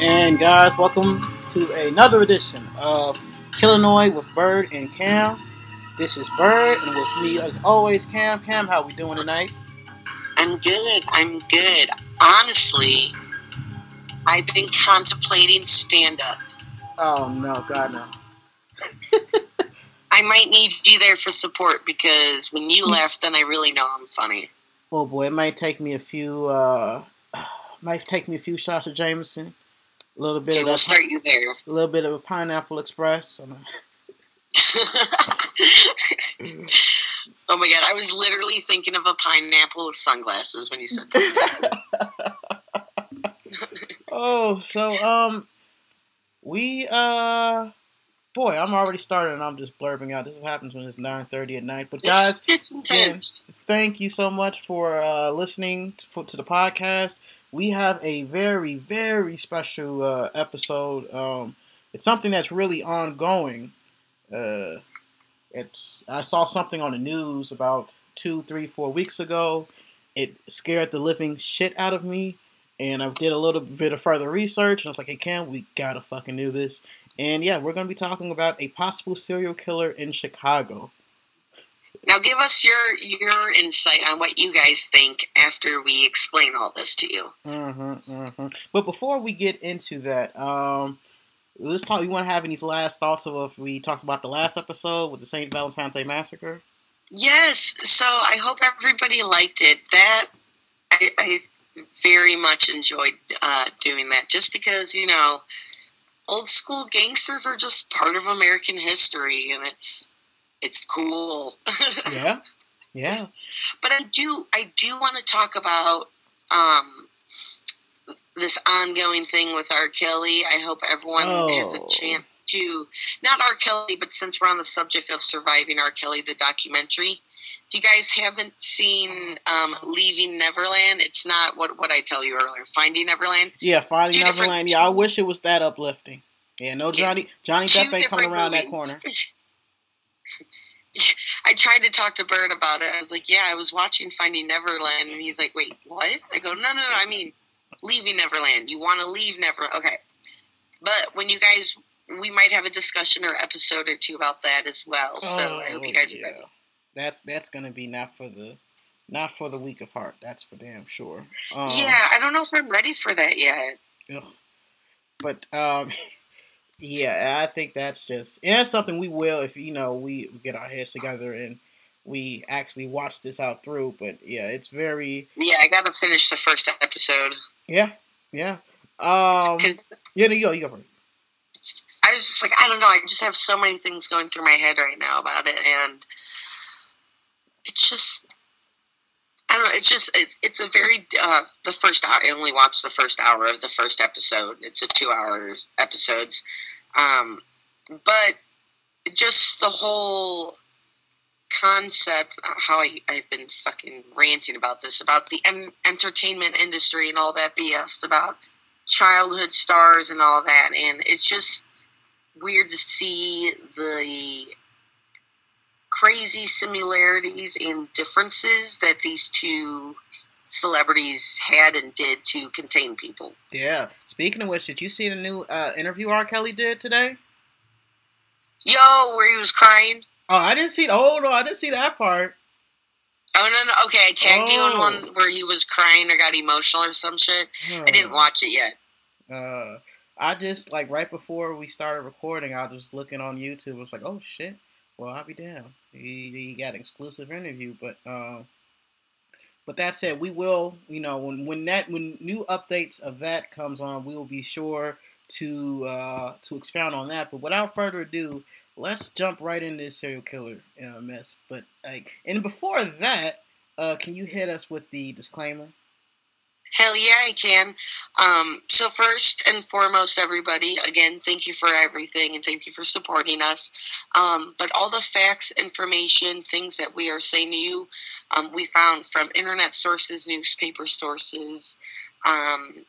And guys, welcome to another edition of Killinois with Bird and Cam. This is Bird, and with me as always, Cam. Cam, how we doing tonight? I'm good. Honestly, I've been contemplating stand-up. Oh, no, God, no. I might need you there for support, because when you left, then I really know I'm funny. Oh, boy, it might take me a few shots of Jameson, a little bit. Okay, we'll start you there. A little bit of a Pineapple Express. Oh my God! I was literally thinking of a pineapple with sunglasses when you said that. Oh, so boy, I'm already started and I'm just blurbing out. This is what happens when it's 9:30 at night. But guys, again, thank you so much for listening to the podcast. We have a very, very special episode. It's something that's really ongoing. I saw something on the news about 2, 3, 4 weeks ago. It scared the living shit out of me, and I did a little bit of further research, and I was like, hey, Cam, we gotta fucking do this. And yeah, we're gonna be talking about a possible serial killer in Chicago. Now give us your insight on what you guys think after we explain all this to you. But before we get into that, let's talk. You want to have any last thoughts of if we talked about the last episode with the Saint Valentine's Day Massacre? Yes. So I hope everybody liked it. That I very much enjoyed doing that, just because, you know, old school gangsters are just part of American history, and it's cool. Yeah. But I do want to talk about this ongoing thing with R. Kelly. I hope everyone has a chance to, not R. Kelly, but since we're on the subject of surviving R. Kelly, the documentary. If you guys haven't seen Leaving Neverland, it's not what I tell you earlier, Finding Neverland. Yeah, Finding Neverland. Yeah, I wish it was that uplifting. Yeah, no Johnny Depp ain't coming around that corner. I tried to talk to Bird about it. I was like, yeah, I was watching Finding Neverland, and he's like, wait, what? I go, no, I mean Leaving Neverland. You want to leave Neverland. Okay. But when you guys, we might have a discussion or episode or two about that as well. So I hope you guys are ready. That's going to be not for the weak of heart. That's for damn sure. I don't know if I'm ready for that yet. Ugh. But yeah, I think that's something we will, if you know, we get our heads together and we actually watch this out through. But yeah, it's very. Yeah, I got to finish the first episode. Yeah. You go first. I was just like, I don't know. I just have so many things going through my head right now about it, and. It's just, I don't know, it's a very, the first hour, I only watched the first hour of the first episode. It's a 2-hour episode. But just the whole concept, how I've been fucking ranting about this, about the entertainment industry and all that BS, about childhood stars and all that. And it's just weird to see the crazy similarities and differences that these two celebrities had and did to contain people. Yeah. Speaking of which, did you see the new interview R. Kelly did today? Yo, where he was crying? Oh, I didn't see. Oh no, I didn't see that part. Oh no. Okay, I tagged you in one where he was crying or got emotional or some shit. I didn't watch it yet. I just right before we started recording, I was just looking on YouTube. I was like, oh shit. Well, I'll be down. He got an exclusive interview, but that said, we will, you know, when new updates of that comes on, we will be sure to expound on that. But without further ado, let's jump right into this serial killer mess. But and before that, can you hit us with the disclaimer? Hell yeah, I can. So first and foremost, everybody, again, thank you for everything and thank you for supporting us. But all the facts, information, things that we are saying to you, we found from internet sources, newspaper sources,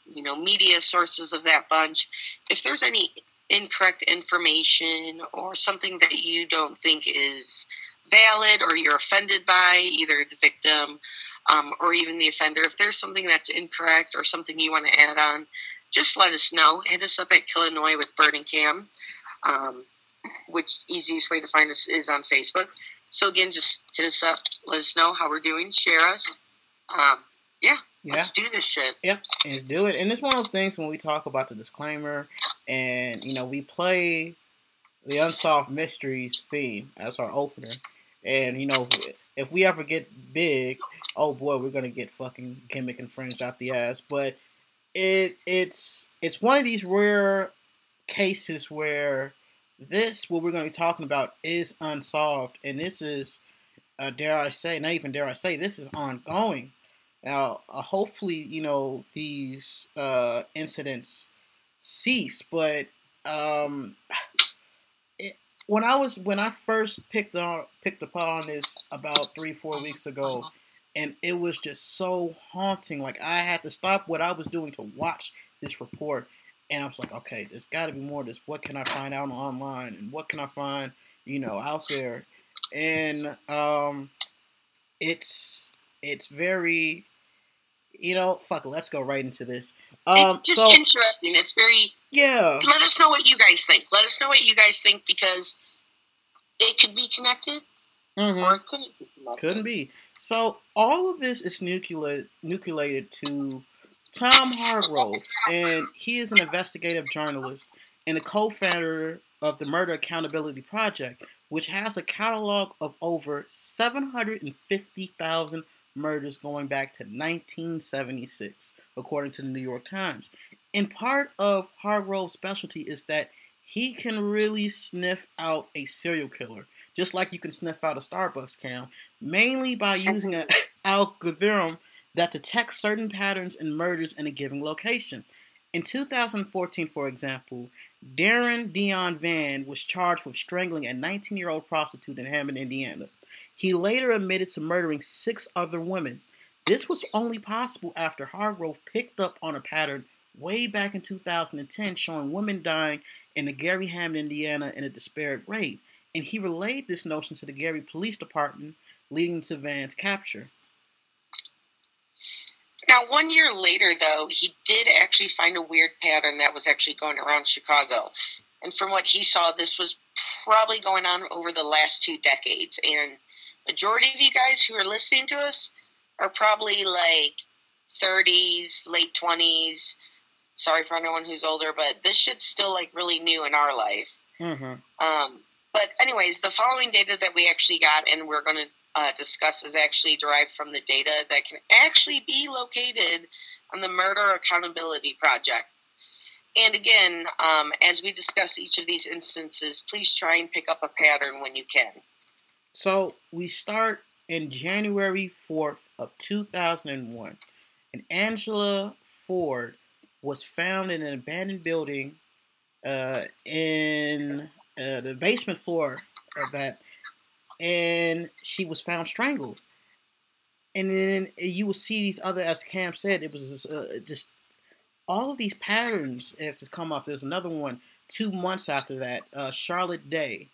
media sources of that bunch. If there's any incorrect information or something that you don't think is valid or you're offended by either the victim or even the offender, if there's something that's incorrect or something you want to add on, just let us know. Hit us up at Killinois with Bird and Cam, which easiest way to find us is on Facebook. So again, just hit us up, let us know how we're doing, share us. Yeah, let's do this shit. Yeah, let's do it. And it's one of those things when we talk about the disclaimer and, you know, we play the Unsolved Mysteries theme as our opener. And, you know, if we ever get big, oh boy, we're going to get fucking gimmick and fringe out the ass. But it's one of these rare cases where this, what we're going to be talking about, is unsolved. And this is, this is ongoing. Now, hopefully, you know, these incidents cease, but when I first picked upon this about 3-4 weeks ago, and it was just so haunting. Like, I had to stop what I was doing to watch this report, and I was like, okay, there's got to be more of this. What can I find out online, and what can I find, you know, out there? And it's very, you know, fuck it, let's go right into this. It's just interesting. It's very... Yeah. Let us know what you guys think. Let us know what you guys think, because it could be connected, or it couldn't be connected. Couldn't be. So, all of this is nucleated to Tom Hargrove, and he is an investigative journalist and a co-founder of the Murder Accountability Project, which has a catalog of over 750,000 murders going back to 1976, according to the New York Times. And part of Hargrove's specialty is that he can really sniff out a serial killer, just like you can sniff out a Starbucks cam, mainly by using an algorithm that detects certain patterns in murders in a given location. In 2014, for example, Darren Deon Vann was charged with strangling a 19-year-old prostitute in Hammond, Indiana. He later admitted to murdering 6 other women. This was only possible after Hargrove picked up on a pattern way back in 2010 showing women dying in the Gary Hammond, Indiana in a disparate rate. And he relayed this notion to the Gary Police Department, leading to Van's capture. Now, 1 year later, though, he did actually find a weird pattern that was actually going around Chicago. And from what he saw, this was probably going on over the last 2 decades. And majority of you guys who are listening to us are probably like 30s, late 20s. Sorry for anyone who's older, but this shit's still like really new in our life. Mm-hmm. But anyways, the following data that we actually got and we're going to discuss is actually derived from the data that can actually be located on the Murder Accountability Project. And again, as we discuss each of these instances, please try and pick up a pattern when you can. So we start in January 4th of 2001, and Angela Ford was found in an abandoned building in the basement floor of that, and she was found strangled. And then you will see these other, as Cam said, it was just all of these patterns have to come off. There's another one 2 months after that, Charlotte Day.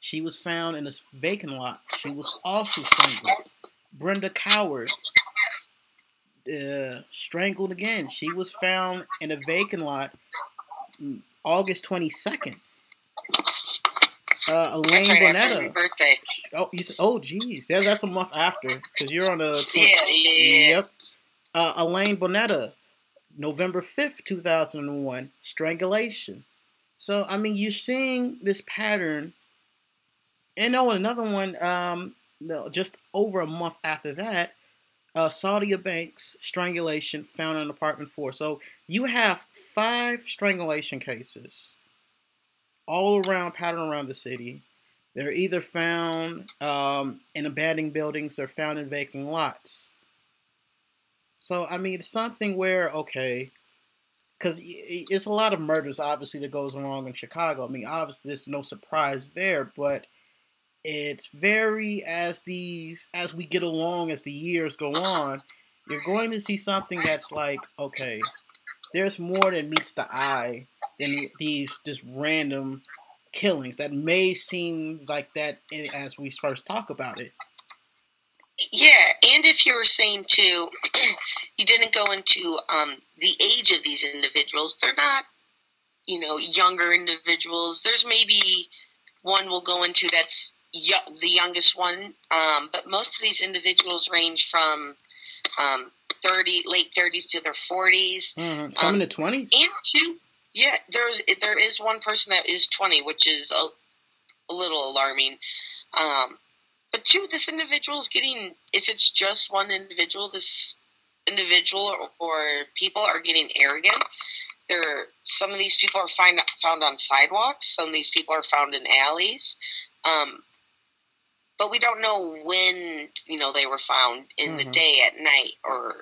She was found in a vacant lot. She was also strangled. Brenda Coward, strangled again. She was found in a vacant lot August 22nd. Elaine Bonetta. Oh, you said, oh, geez. That's a month after, because you're on the... Yep. Elaine Bonetta, November 5th, 2001, strangulation. So, I mean, you're seeing this pattern. And oh, another one, just over a month after that, Saadia Banks, strangulation, found in apartment 4. So you have 5 strangulation cases all around, pattern around the city. They're either found in abandoned buildings or found in vacant lots. So, I mean, it's something where, okay, because it's a lot of murders, obviously, that goes along in Chicago. I mean, obviously, there's no surprise there, but... It's very, as we get along, as the years go on, you're going to see something that's like, okay, there's more that meets the eye than these just random killings that may seem like that as we first talk about it. Yeah, and if you were saying too, You didn't go into the age of these individuals. They're not, you know, younger individuals. There's maybe one we'll go into that's the youngest one, but most of these individuals range from 30, late 30s to their 40s. Mm-hmm. Some in the 20s? And two. Yeah, there is one person that is 20, which is a little alarming. But two, this individual is getting, if it's just one individual, this individual or people are getting arrogant. Some of these people are found on sidewalks. Some of these people are found in alleys. But we don't know when, you know, they were found in mm-hmm. the day, at night, or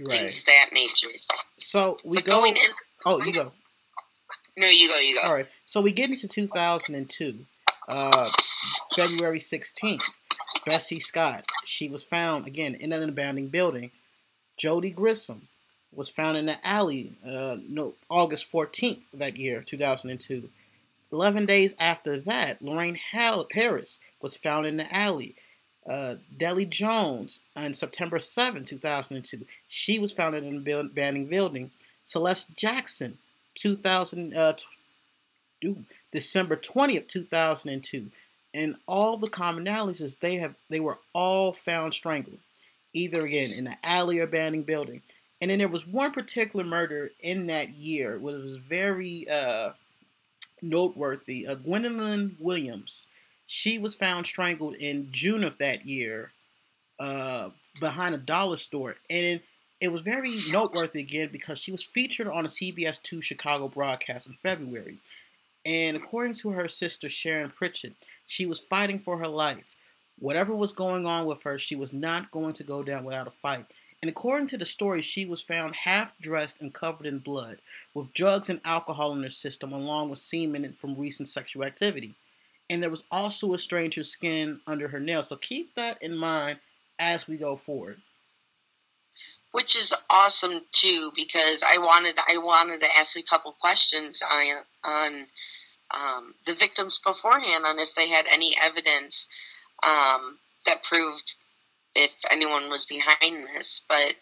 right. things of that nature. So you go. All right. So we get into 2002, February 16th. Bessie Scott. She was found again in an abandoned building. Jody Grissom was found in an alley. August 14th that year, 2002. 11 days after that, Lorraine Harris was found in the alley. Deli Jones, on September 7, 2002, she was found in an abandoned building. Celeste Jackson, December 20th, 2002. And all the commonalities is they were all found strangled, either again in an alley or abandoned building. And then there was one particular murder in that year, which was very noteworthy. Gwendolyn Williams. She was found strangled in June of that year behind a dollar store. And it was very noteworthy again because she was featured on a CBS 2 Chicago broadcast in February. And according to her sister, Sharon Pritchett, she was fighting for her life. Whatever was going on with her, she was not going to go down without a fight. And according to the story, she was found half-dressed and covered in blood, with drugs and alcohol in her system, along with semen from recent sexual activity. And there was also a stranger's skin under her nail. So keep that in mind as we go forward. Which is awesome, too, because I wanted to ask a couple questions on the victims beforehand, on if they had any evidence that proved if anyone was behind this. But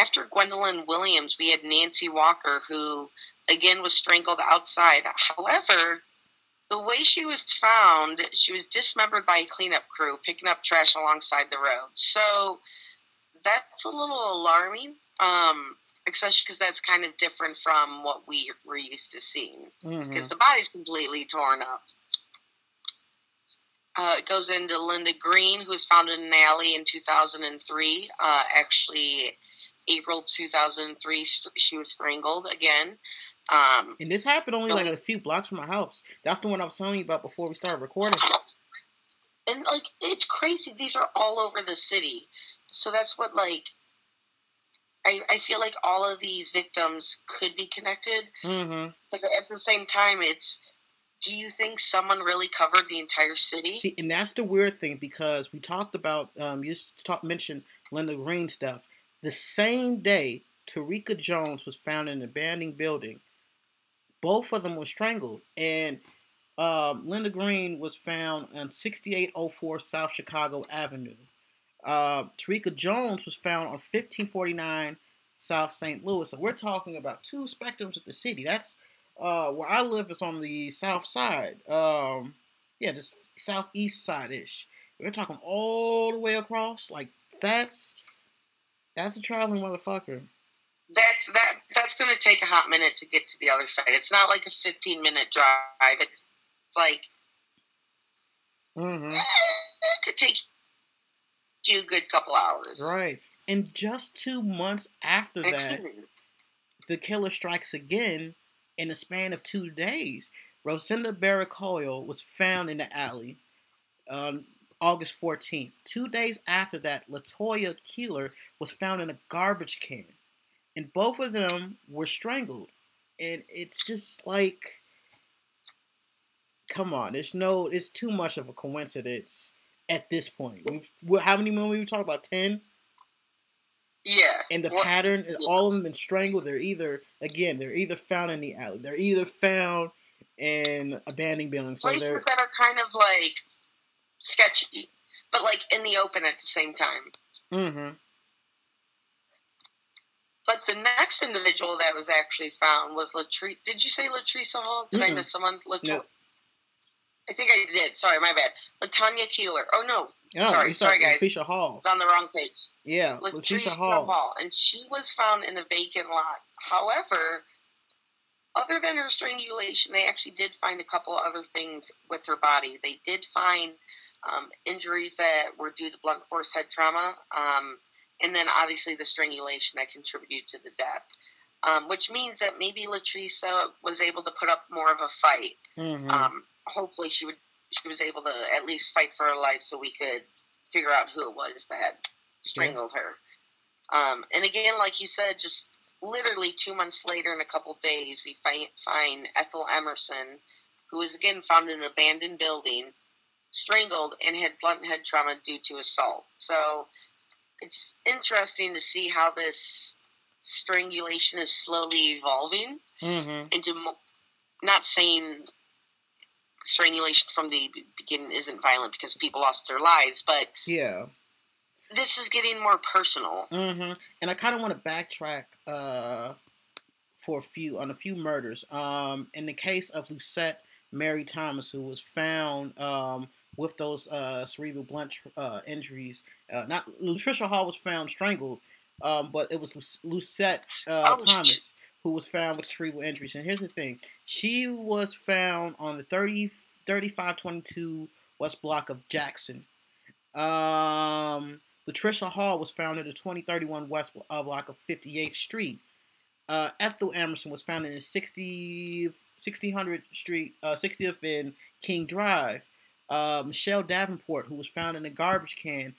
after Gwendolyn Williams, we had Nancy Walker, who, again, was strangled outside. However, the way she was found, she was dismembered by a cleanup crew, picking up trash alongside the road. So that's a little alarming, especially because that's kind of different from what we were used to seeing. Mm-hmm. Because the body's completely torn up. It goes into Linda Green, who was found in an alley in 2003. Actually, April 2003, she was strangled again. And this happened only like a few blocks from my house. That's the one I was telling you about before we started recording. And like, it's crazy. These are all over the city. So that's what, like, I feel like all of these victims could be connected. Mm-hmm. But at the same time, it's, do you think someone really covered the entire city? See, and that's the weird thing, because we talked about, mentioned Linda Green stuff. The same day, Tarika Jones was found in an abandoned building. Both of them were strangled. And Linda Green was found on 6804 South Chicago Avenue. Tarika Jones was found on 1549 South St. Louis. So we're talking about two spectrums of the city. That's where I live is on the south side. Just southeast side-ish. We're talking all the way across. Like, that's a traveling motherfucker. That's going to take a hot minute to get to the other side. It's not like a 15-minute drive. It's like, mm-hmm. It could take you a good couple hours. Right. And just 2 months after that, the killer strikes again in the span of 2 days. Rosinda Barrett Coyle was found in the alley August 14th. 2 days after that, Latoya Keeler was found in a garbage can. And both of them were strangled. And it's just like, come on. It's too much of a coincidence at this point. How many more we talked about? 10? Yeah. And the pattern, all of them been strangled. They're either found in the alley. They're either found in abandoned buildings. So places that are kind of like sketchy, but like in the open at the same time. Mm-hmm. But the next individual that was actually found was Latricia. Did you say Latricia Hall? Did I miss someone? No. I think I did. Sorry, my bad. Latoya Keeler. Oh, no. Sorry, guys. Latricia Hall. It's on the wrong page. Yeah, Latricia Hall. And she was found in a vacant lot. However, other than her strangulation, they actually did find a couple other things with her body. They did find injuries that were due to blunt force head trauma. And then, obviously, the strangulation that contributed to the death, which means that maybe Latricia was able to put up more of a fight. Mm-hmm. Hopefully, she was able to at least fight for her life so we could figure out who it was that strangled her. And again, like you said, just literally 2 months later in a couple days, we find Ethel Emerson, who was, again, found in an abandoned building, strangled, and had blunt head trauma due to assault. So it's interesting to see how this strangulation is slowly evolving into not saying strangulation from the beginning isn't violent because people lost their lives, but this is getting more personal. And I kind of want to backtrack on a few murders. In the case of Lucette Mary Thomas, who was found with those cerebral blunt injuries. Latricia Hall was found strangled, but it was Lucette Thomas who was found with cerebral injuries. And here's the thing. She was found on the 3522 West Block of Jackson. Latricia Hall was found at the 2031 West Block of 58th Street. Ethel Emerson was found in the 1600 Street, 60th and King Drive. Michelle Davenport, who was found in a garbage can,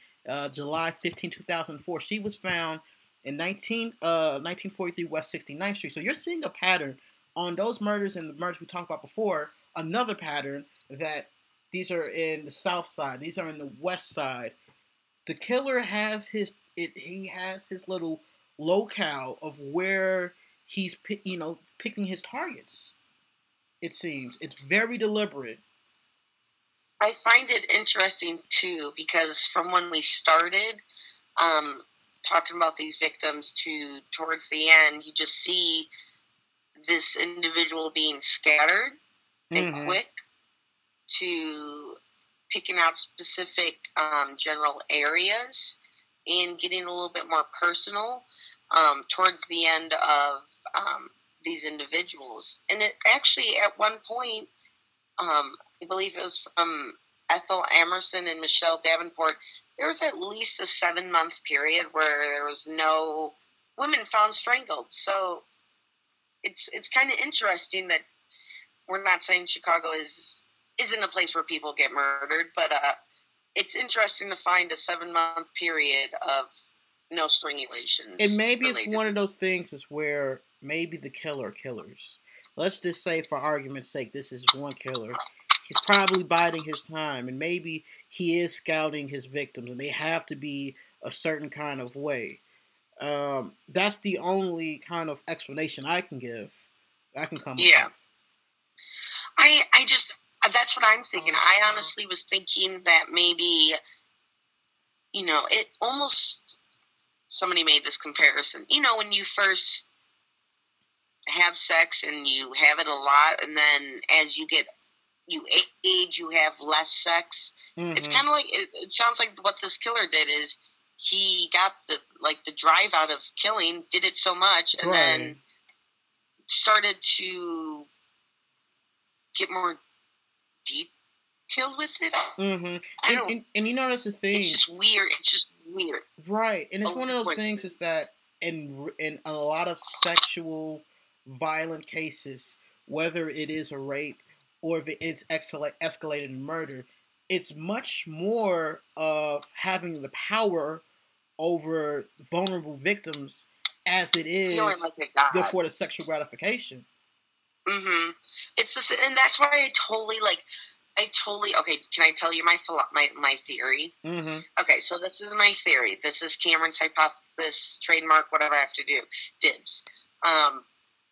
July 15, 2004. She was found in 1943 West 69th Street. So you're seeing a pattern on those murders and the murders we talked about before, another pattern that these are in the south side. These are in the west side. The killer has his little locale of where he's picking his targets. It seems. It's very deliberate. I find it interesting, too, because from when we started talking about these victims to towards the end, you just see this individual being scattered and quick to picking out specific general areas and getting a little bit more personal towards the end of these individuals. And it actually, at one point, I believe it was from Ethel Emerson and Michelle Davenport, there was at least a 7-month period where there was no women found strangled. So it's kind of interesting that we're not saying Chicago isn't a place where people get murdered, but it's interesting to find a 7-month period of no strangulations. And maybe related. It's one of those things is where maybe the killers. Let's just say, for argument's sake, this is one killer. He's probably biding his time, and maybe he is scouting his victims, and they have to be a certain kind of way. That's the only kind of explanation I can come up with. I just, that's what I'm thinking. I honestly was thinking that maybe, it almost, somebody made this comparison. When you first have sex and you have it a lot, and then as you age, you have less sex. It's kind of like, it sounds like what this killer did is he got the drive out of killing, did it so much, and then started to get more detailed with it. I don't, and that's the thing. It's just weird. Right. And it's one of those things is that in a lot of sexual violent cases, whether it is a rape or if it's escalated in murder, it's much more of having the power over vulnerable victims as it is for the sexual gratification. It's just, and that's why I totally okay. Can I tell you my theory? Okay, so this is my theory. This is Cameron's hypothesis, trademark, whatever I have to do. Dibs.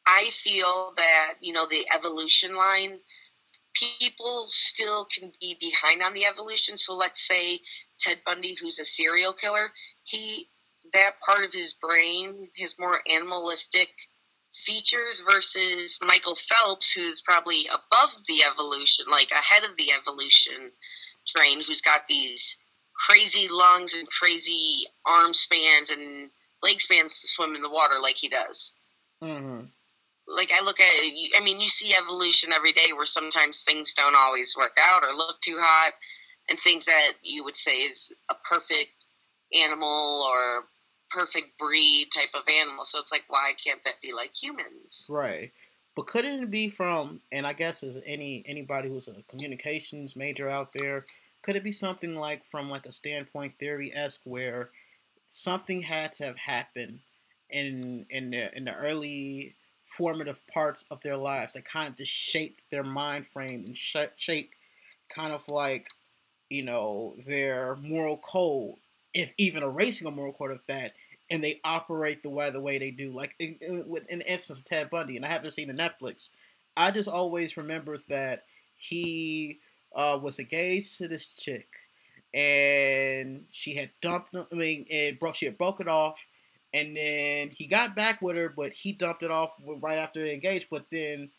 I feel that, the evolution line, people still can be behind on the evolution. So let's say Ted Bundy, who's a serial killer, he that part of his brain, his more animalistic features, versus Michael Phelps, who's probably above the evolution, like ahead of the evolution train, who's got these crazy lungs and crazy arm spans and leg spans to swim in the water like he does. Mm-hmm. Like, I look at it, I mean, you see evolution every day where sometimes things don't always work out or look too hot, and things that you would say is a perfect animal or perfect breed type of animal. So it's like, why can't that be like humans? Right. But couldn't it be from, and I guess as anybody who's a communications major out there, could it be something like from like a standpoint theory-esque where something had to have happened in the early formative parts of their lives that kind of just shaped their mind frame and shaped kind of like, you know, their moral code, if even erasing a moral code of that, and they operate the way they do, like in the instance of Ted Bundy, and I haven't seen the Netflix. I just always remember that he was engaged to this chick, and she had dumped him, she had broke it off, and then he got back with her, but he dumped it off right after they engaged, but then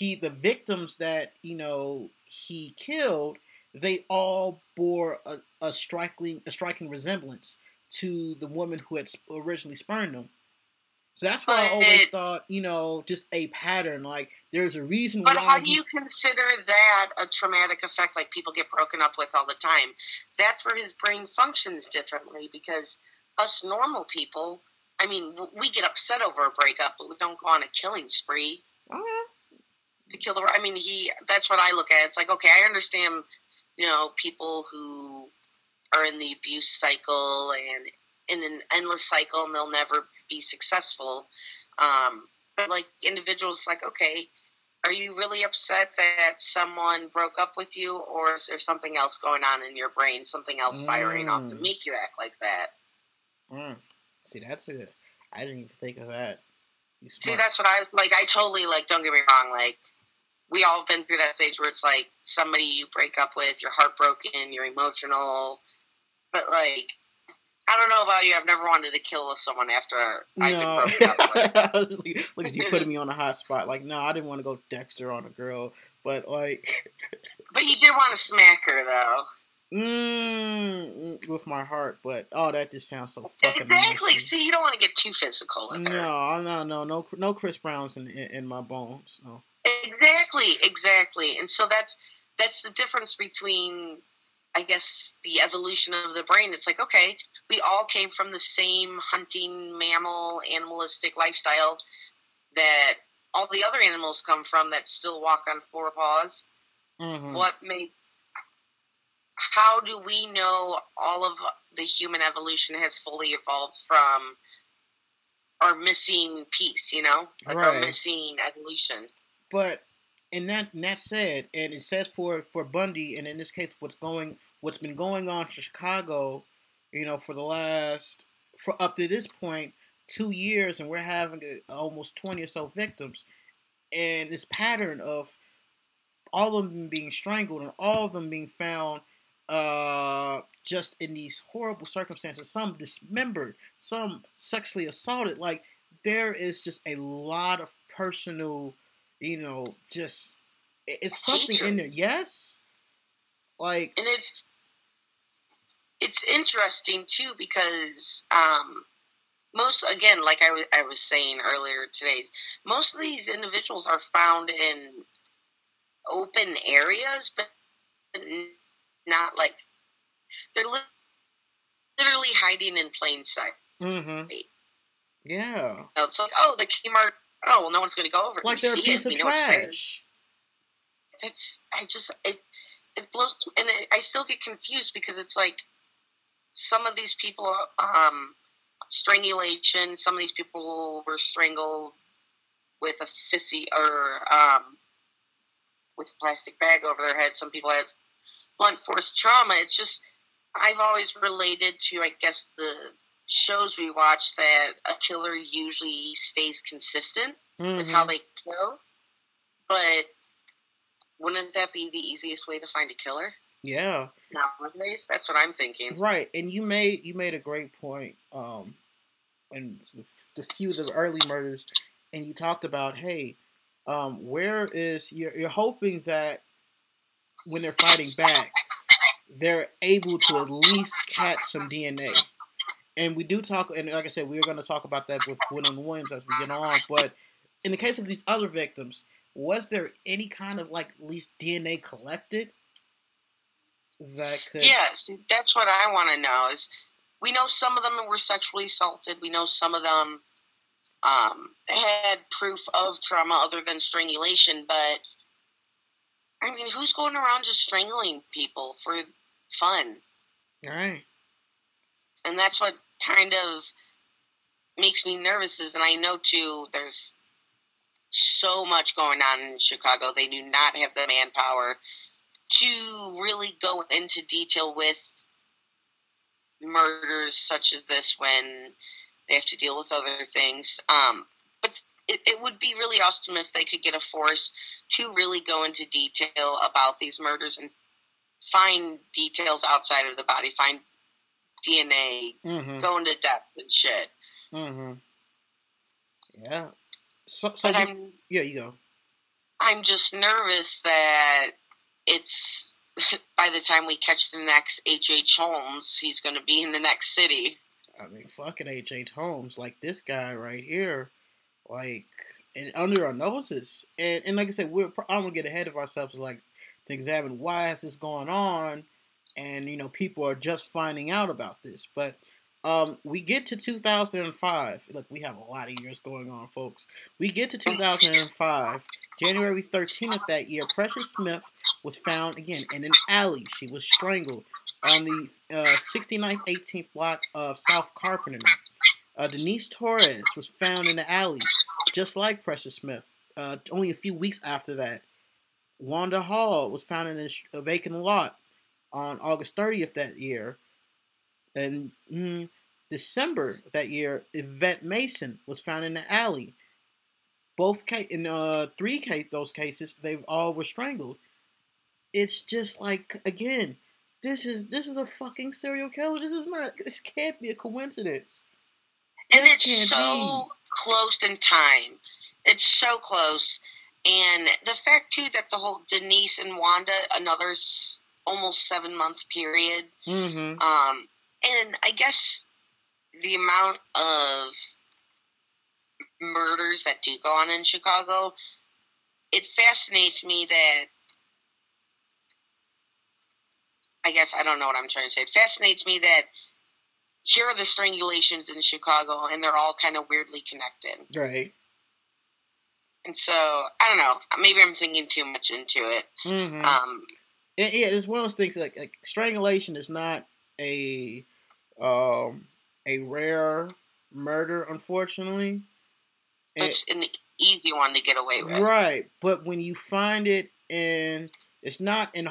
the victims that, you know, he killed, they all bore a striking resemblance to the woman who had originally spurned them. So that's why I always thought, you know, just a pattern. Like, there's a reason why. But how do you consider that a traumatic effect, like people get broken up with all the time? That's where his brain functions differently, because us normal people, I mean, we get upset over a breakup, but we don't go on a killing spree. Okay. To kill the world. I mean, that's what I look at. It's like, okay, I understand, you know, people who are in the abuse cycle and in an endless cycle, and they'll never be successful. But like individuals, like, okay, are you really upset that someone broke up with you, or is there something else going on in your brain, something else firing off to make you act like that? Mm. See, I didn't even think of that. See, that's what I was like. I totally, like, don't get me wrong, like, we all have been through that stage where it's like somebody you break up with, you're heartbroken, you're emotional, but like, I don't know about you. I've never wanted to kill someone after I've been broken up with. Look at you putting me on a hot spot. Like, no, I didn't want to go Dexter on a girl, but like. But you did want to smack her, though. With my heart, but that just sounds so fucking. Exactly. Amazing. See, you don't want to get too physical with her. No, Chris Brown's in my bones. No. Exactly, and so that's the difference between, I guess, the evolution of the brain. It's like, okay, we all came from the same hunting, mammal, animalistic lifestyle that all the other animals come from that still walk on four paws. Mm-hmm. How do we know all of the human evolution has fully evolved from our missing piece, you know? Like, right. Our missing evolution. But, and that said, and it says for Bundy, and in this case, what's been going on in Chicago, you know, for up to this point, 2 years, and we're having almost 20 or so victims, and this pattern of all of them being strangled and all of them being found just in these horrible circumstances, some dismembered, some sexually assaulted. Like, there is just a lot of personal, you know, just, it's something hatred in there. Yes. Like, and it's interesting too, because, most, again, like I was saying earlier today, most of these individuals are found in open areas, but not like, they're literally hiding in plain sight. Mm-hmm. Yeah. So it's like, the Kmart, well, no one's going to go over. Like, they're a piece of trash. It blows, and I still get confused, because it's like, some of these people, strangulation, some of these people were strangled with a fissy, or, with a plastic bag over their head. Some people have blunt force trauma. It's just, I've always related to, I guess, the shows we watch, that a killer usually stays consistent with how they kill. But wouldn't that be the easiest way to find a killer? Yeah. Nowadays, that's what I'm thinking. Right, and you made a great point. And the few of the early murders, and you talked about, hey, where is you're hoping that when they're fighting back, they're able to at least catch some DNA. And we do talk, and like I said, we are going to talk about that with Gwendolyn Williams as we get on. But in the case of these other victims, was there any kind of, like, at least DNA collected that could? Yes, that's what I want to know. Is we know some of them were sexually assaulted. We know some of them had proof of trauma other than strangulation. But I mean, who's going around just strangling people for fun? All right. And that's what kind of makes me nervous is, and I know too, there's so much going on in Chicago. They do not have the manpower to really go into detail with murders such as this when they have to deal with other things. But it would be really awesome if they could get a force to really go into detail about these murders and find details outside of the body, find DNA, mm-hmm. going to depth and shit. Mm-hmm. Yeah. So you go. I'm just nervous that it's by the time we catch the next H.H. Holmes, he's going to be in the next city. I mean, fucking H.H. Holmes, like this guy right here, like, and under our noses, and like I said, I don't want to get ahead of ourselves, like to examine why is this going on. And, you know, people are just finding out about this. But we get to 2005. Look, we have a lot of years going on, folks. We get to 2005. January 13th of that year, Precious Smith was found, again, in an alley. She was strangled on the 69th, 18th block of South Carpenter. Denise Torres was found in the alley, just like Precious Smith, only a few weeks after that. Quanda Hall was found in a vacant lot on August 30th that year, and December that year, Yvette Mason was found in the alley. Those cases, they all were strangled. It's just like, again, this is a fucking serial killer. This can't be a coincidence. And it's so close in time. It's so close, and the fact too that the whole Denise and Quanda, another almost 7-month period. Mm-hmm. And I guess the amount of murders that do go on in Chicago, it fascinates me that, I guess, I don't know what I'm trying to say. It fascinates me that here are the strangulations in Chicago and they're all kind of weirdly connected. Right. And so, I don't know, maybe I'm thinking too much into it. Mm-hmm. Yeah, it's one of those things like strangulation is not a rare murder, unfortunately. It's an easy one to get away with, right? But when you find it, and it's not in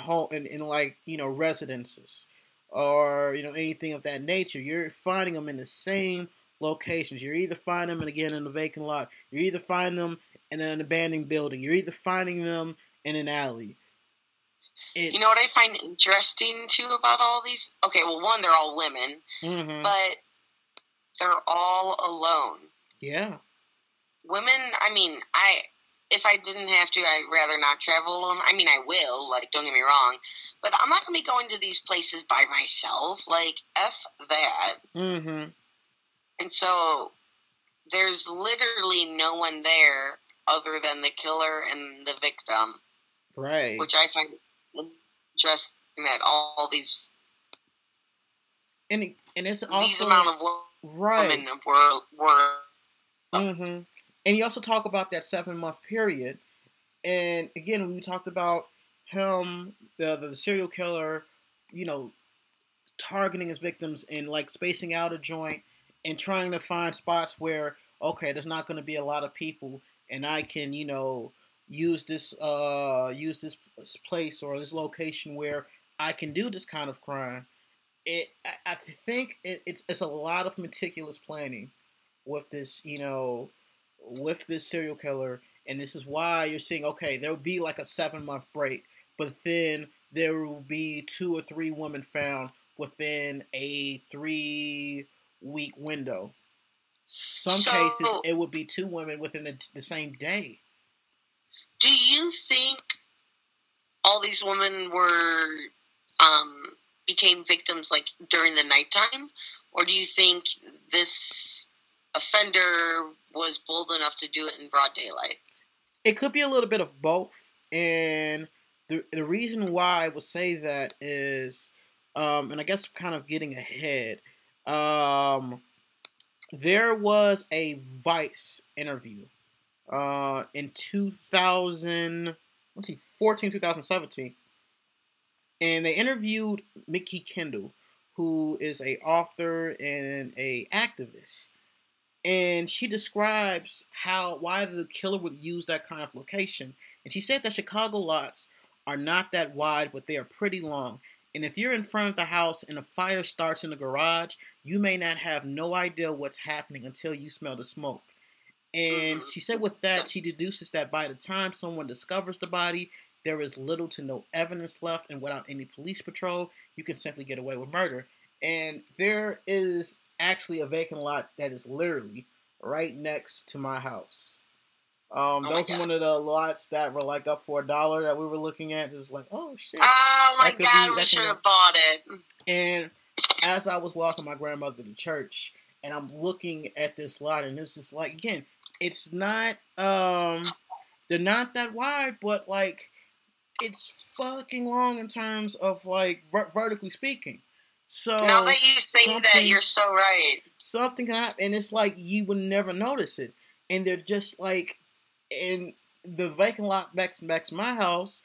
like, you know, residences or, you know, anything of that nature. You're finding them in the same locations. You're either finding them again in a vacant lot. You're either finding them in an abandoned building. You're either finding them in an alley. You know what I find interesting too about all these? Okay, well, one, they're all women, mm-hmm. but they're all alone. Yeah, women. I mean, if I didn't have to, I'd rather not travel alone. I mean, I will. Like, don't get me wrong, but I'm not gonna be going to these places by myself. Like, F that. Mm-hmm. And so there's literally no one there other than the killer and the victim. Right. Which I find interesting that all these and it's also these amount of women right. were mm-hmm. And you also talk about that 7-month period, and again we talked about him, the serial killer, you know, targeting his victims and like spacing out a joint and trying to find spots where okay, there's not going to be a lot of people, and I can, you know, use this place or this location where I can do this kind of crime. I think it's a lot of meticulous planning with this, you know, with this serial killer, and this is why you're seeing okay, there'll be like a 7-month break, but then there will be 2 or 3 women found within a 3-week window. Some cases, it would be 2 women within the same day. Do you think all these women were became victims like during the nighttime, or do you think this offender was bold enough to do it in broad daylight? It could be a little bit of both, and the reason why I would say that is, and I guess kind of getting ahead, there was a Vice interview in 2017, and they interviewed Mikki Kendall, who is an author and an activist. And she describes why the killer would use that kind of location. And she said that Chicago lots are not that wide, but they are pretty long. And if you're in front of the house and a fire starts in the garage, you may not have no idea what's happening until you smell the smoke. And she said with that, she deduces that by the time someone discovers the body, there is little to no evidence left. And without any police patrol, you can simply get away with murder. And there is actually a vacant lot that is literally right next to my house. Those are one of the lots that were like up for $1 that we were looking at. It was like, oh shit. Oh my God, we should have bought it. And as I was walking my grandmother to church, and I'm looking at this lot, and this is like, again, it's not, they're not that wide, but like, it's fucking long in terms of like vertically speaking. So now that you say that, you're so right. Something happened, and it's like, you would never notice it. And they're just like, in the vacant lot back to my house,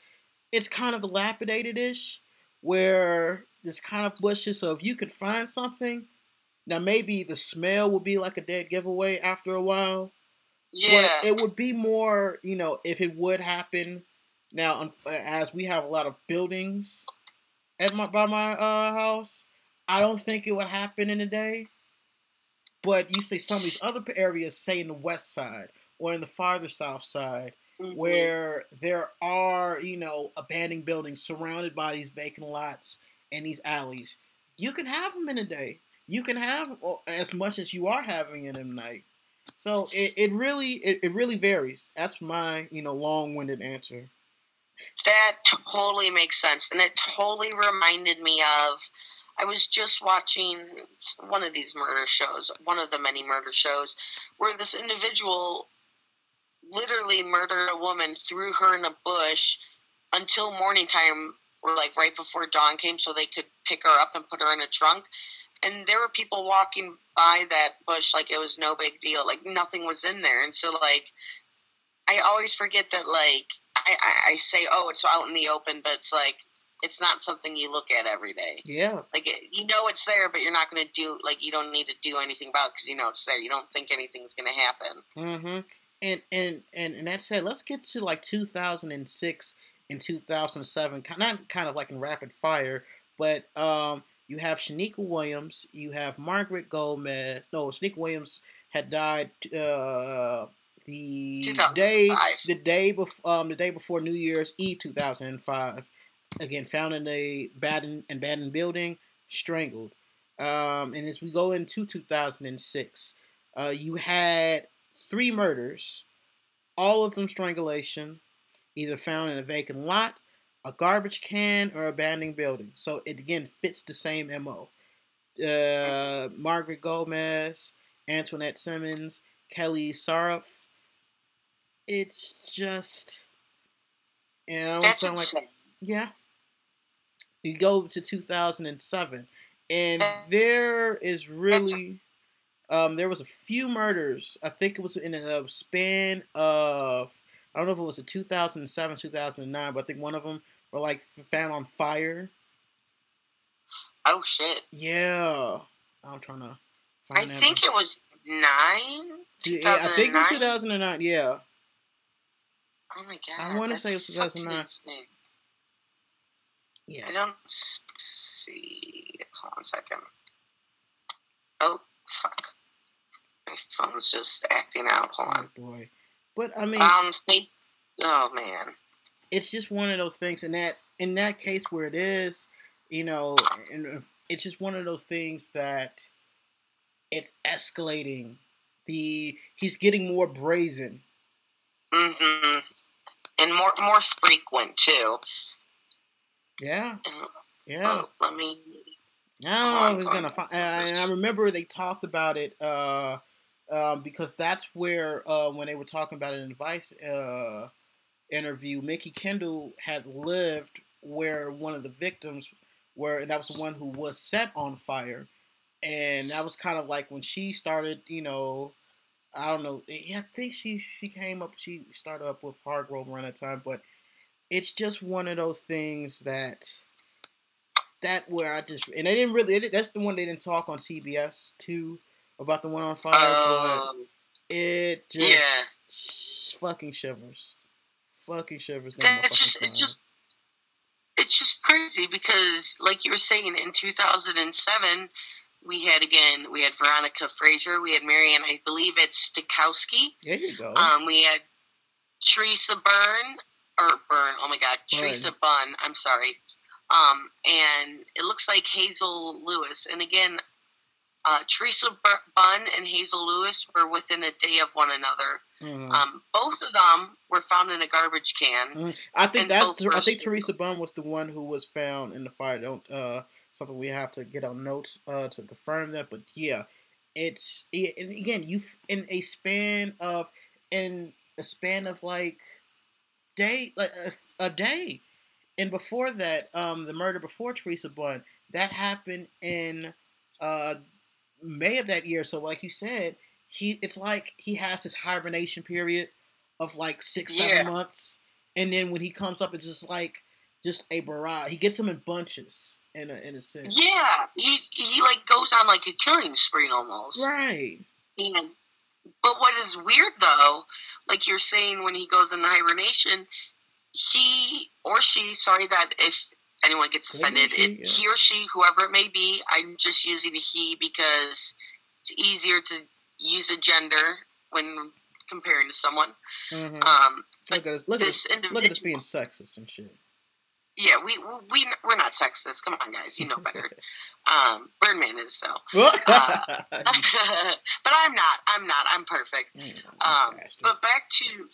it's kind of dilapidated-ish, where there's kind of bushes, so if you could find something, now maybe the smell would be like a dead giveaway after a while. Yeah. But it would be more, you know, if it would happen. Now, as we have a lot of buildings by my house, I don't think it would happen in a day. But you see some of these other areas, say in the west side, or in the farther south side, where there are, you know, abandoned buildings surrounded by these vacant lots and these alleys. You can have them in a day. You can have as much as you are having in a night. So it really varies. That's my, you know, long-winded answer. That totally makes sense. And it totally reminded me of, I was just watching one of these murder shows, one of the many murder shows, where this individual literally murdered a woman, threw her in a bush until morning time, or like right before dawn came, so they could pick her up and put her in a trunk. And there were people walking by that bush like it was no big deal, like nothing was in there. And so, like, I always forget that, like, I say, oh, it's out in the open, but it's like, it's not something you look at every day. Yeah. Like, you know it's there, but you're not going to do, like, you don't need to do anything about it because you know it's there. You don't think anything's going to happen. Mm-hmm. And that said, let's get to, like, 2006 and 2007, not kind of like in rapid fire, but you have Shanika Williams, you have Margaret Gomez. No, Shanika Williams had died the day before New Year's Eve, 2005. Again, found in a abandoned building, strangled. And as we go into 2006, you had 3 murders, all of them strangulation, either found in a vacant lot, a garbage can, or abandoned building. So it again fits the same MO. Margaret Gomez, Antoinette Simmons, Kelly Saraf. It's just, and I don't sound like insane. Yeah. You go to 2007, and there is really, there was a few murders. I think it was in a span of, I don't know if it was a 2007, 2009, but I think one of them were like found on fire. Oh shit! Yeah, I'm trying to find that. Think it was 9. Yeah, I think it was 2009. Yeah. Oh my God! I want to say it was 2009. Insane. Yeah. I don't see. Hold on a second. Oh fuck! My phone's just acting out. Hold on. Oh boy. But I mean, oh man, it's just one of those things, and that in that case where it is, you know, and it's just one of those things that it's escalating. He's getting more brazen. Mm-hmm. And more frequent too. Yeah. Yeah. Oh, let me. I was gonna find, and I remember they talked about it because that's where when they were talking about an advice interview, Mikki Kendall had lived where one of the victims were, and that was the one who was set on fire, and that was kind of like when she started, you know. I don't know. I think she came up. She started up with Hargrove around that time, but it's just one of those things that where I just and they didn't really. That's the one they didn't talk on CBS too about the one on fire. But it just fucking shivers. It's just crazy because, like you were saying, in 2007. We had Veronica Frazier. We had Marianne, I believe it's Stokowski. There you go. We had Teresa Bunn. I'm sorry. And it looks like Hazel Lewis. And again, Teresa Bunn and Hazel Lewis were within a day of one another. Mm. Both of them were found in a garbage can. Mm. I think Teresa Bunn was the one who was found in the fire. Something we have to get on notes to confirm that, but yeah, it's again in a span of like a day, and before that, the murder before Teresa Bunn that happened in May of that year. So like you said, he has his hibernation period of like 6-7 months, and then when he comes up, it's just a barrage. He gets them in bunches. In a sense. Yeah, he like goes on like a killing spree almost. Right. And, but what is weird though, like you're saying when he goes into hibernation, he or she, sorry that if anyone gets offended, he or she, whoever it may be, I'm just using the he because it's easier to use a gender when comparing to someone. Mm-hmm. Look at us being sexist and shit. Yeah, we're not sexist. Come on, guys, you know better. Birdman is though, but I'm not. I'm perfect. But back to,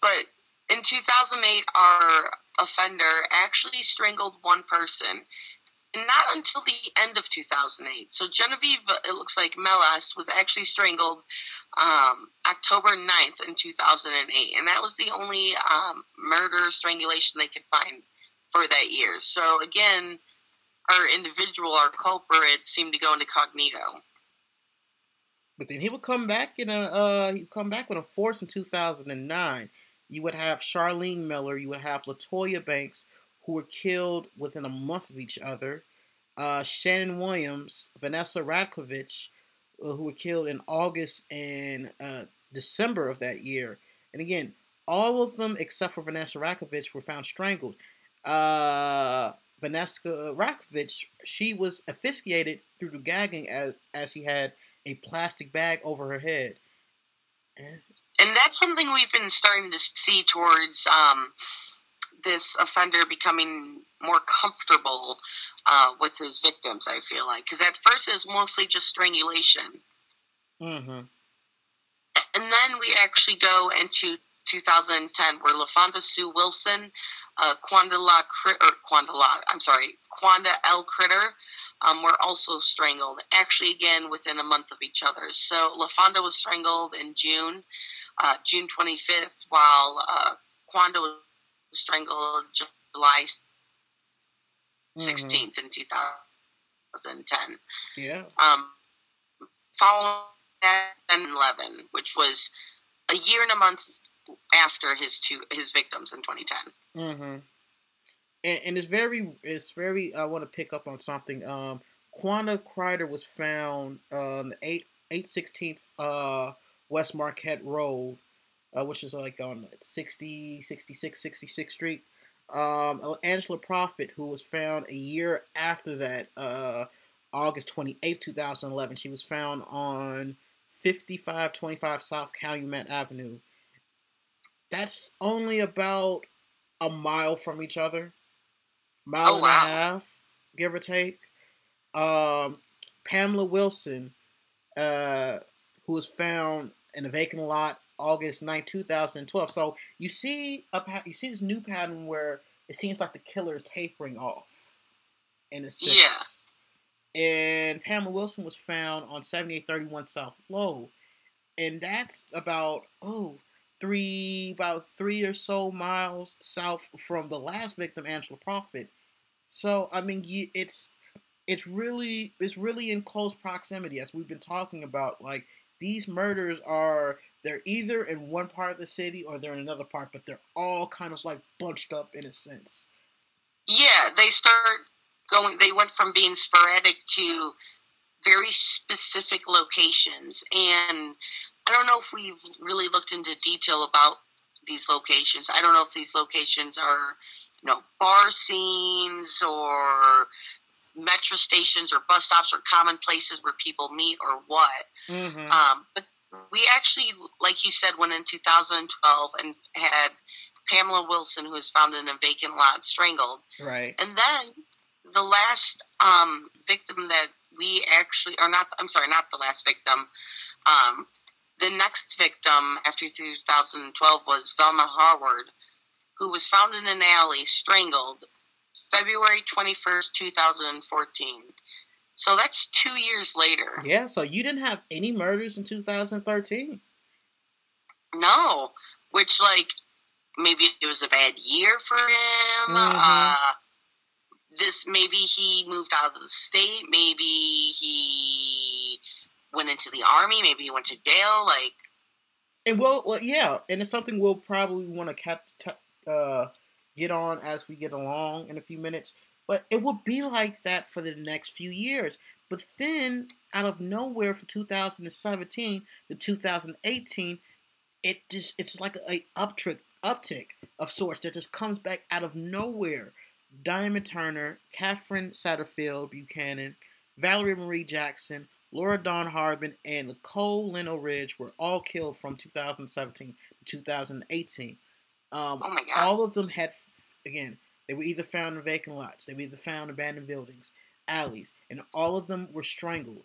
but in 2008, our offender actually strangled one person, and not until the end of 2008. So Genevieve, it looks like Melas, was actually strangled October 9th in 2008. And that was the only murder strangulation they could find for that year. So again, our culprit seemed to go into incognito. But then he would come back with a force in 2009. You would have Charlene Miller, you would have Latoya Banks, who were killed within a month of each other. Shannon Williams, Vanessa Ratkovich, who were killed in August and December of that year. And again, all of them except for Vanessa Ratkovich were found strangled. Vanessa Ratkovich, she was asphyxiated through the gagging as she had a plastic bag over her head. And that's something we've been starting to see towards... this offender becoming more comfortable with his victims, I feel like. Because at first it was mostly just strangulation. Mm-hmm. And then we actually go into 2010, where LaFonda Sue Wilson, Quanda L. Crider, were also strangled. Actually, again, within a month of each other. So LaFonda was strangled in June 25th, while Quanda was strangled July 16th in 2010. Yeah. Following that, 2011, which was a year and a month after his victims in 2010. Mm-hmm. And it's very. I want to pick up on something. Quanda Crider was found on 8/16 West Marquette Road. Which is like on 66th Street. Angela Prophet, who was found a year after that, August 28th, 2011. She was found on 5525 South Calumet Avenue. that's only about a mile from each other. Mile and a half, give or take. Pamela Wilson, who was found in a vacant lot August 9, 2012. So you see this new pattern where it seems like the killer is tapering off in a sense. Yeah. And Pamela Wilson was found on 7831 South Low. And that's about, about three or so miles south from the last victim, Angela Prophet. So, I mean, it's really in close proximity, as we've been talking about. Like, these murders they're either in one part of the city or they're in another part, but they're all kind of like bunched up in a sense. Yeah, they went from being sporadic to very specific locations. And I don't know if we've really looked into detail about these locations. I don't know if these locations are, bar scenes or metro stations or bus stops or common places where people meet or what. Mm-hmm. But we actually, like you said, went in 2012 and had Pamela Wilson, who was found in a vacant lot, strangled. Right. And then the last victim that we actually, or not, I'm sorry, not the last victim. The next victim after 2012 was Velma Howard, who was found in an alley, strangled, February 21st, 2014. So that's 2 years later. Yeah, so you didn't have any murders in 2013. No, which, maybe it was a bad year for him. Mm-hmm. Maybe he moved out of the state. Maybe he went into the army. Maybe he went to jail. And it's something we'll probably want to get on as we get along in a few minutes. But it will be like that for the next few years. But then, out of nowhere, for 2017 to 2018, it's like an uptick of sorts that just comes back out of nowhere. Diamond Turner, Catherine Satterfield Buchanan, Valerie Marie Jackson, Laura Dawn Harbin, and Nicole Leno Ridge were all killed from 2017 to 2018. Oh my God. All of them had, they were either found in vacant lots, they were either found in abandoned buildings, alleys, and all of them were strangled.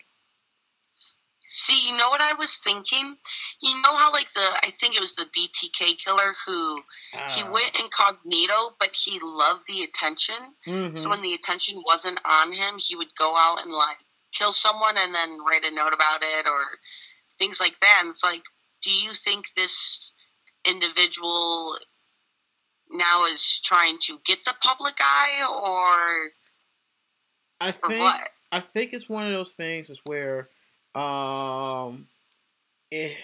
See, you know what I was thinking? You know how, I think it was the BTK killer who, he went incognito, but he loved the attention. Mm-hmm. So when the attention wasn't on him, he would go out and, kill someone and then write a note about it or things like that. And it's do you think this individual now is trying to get the public eye or what? I think it's one of those things is where it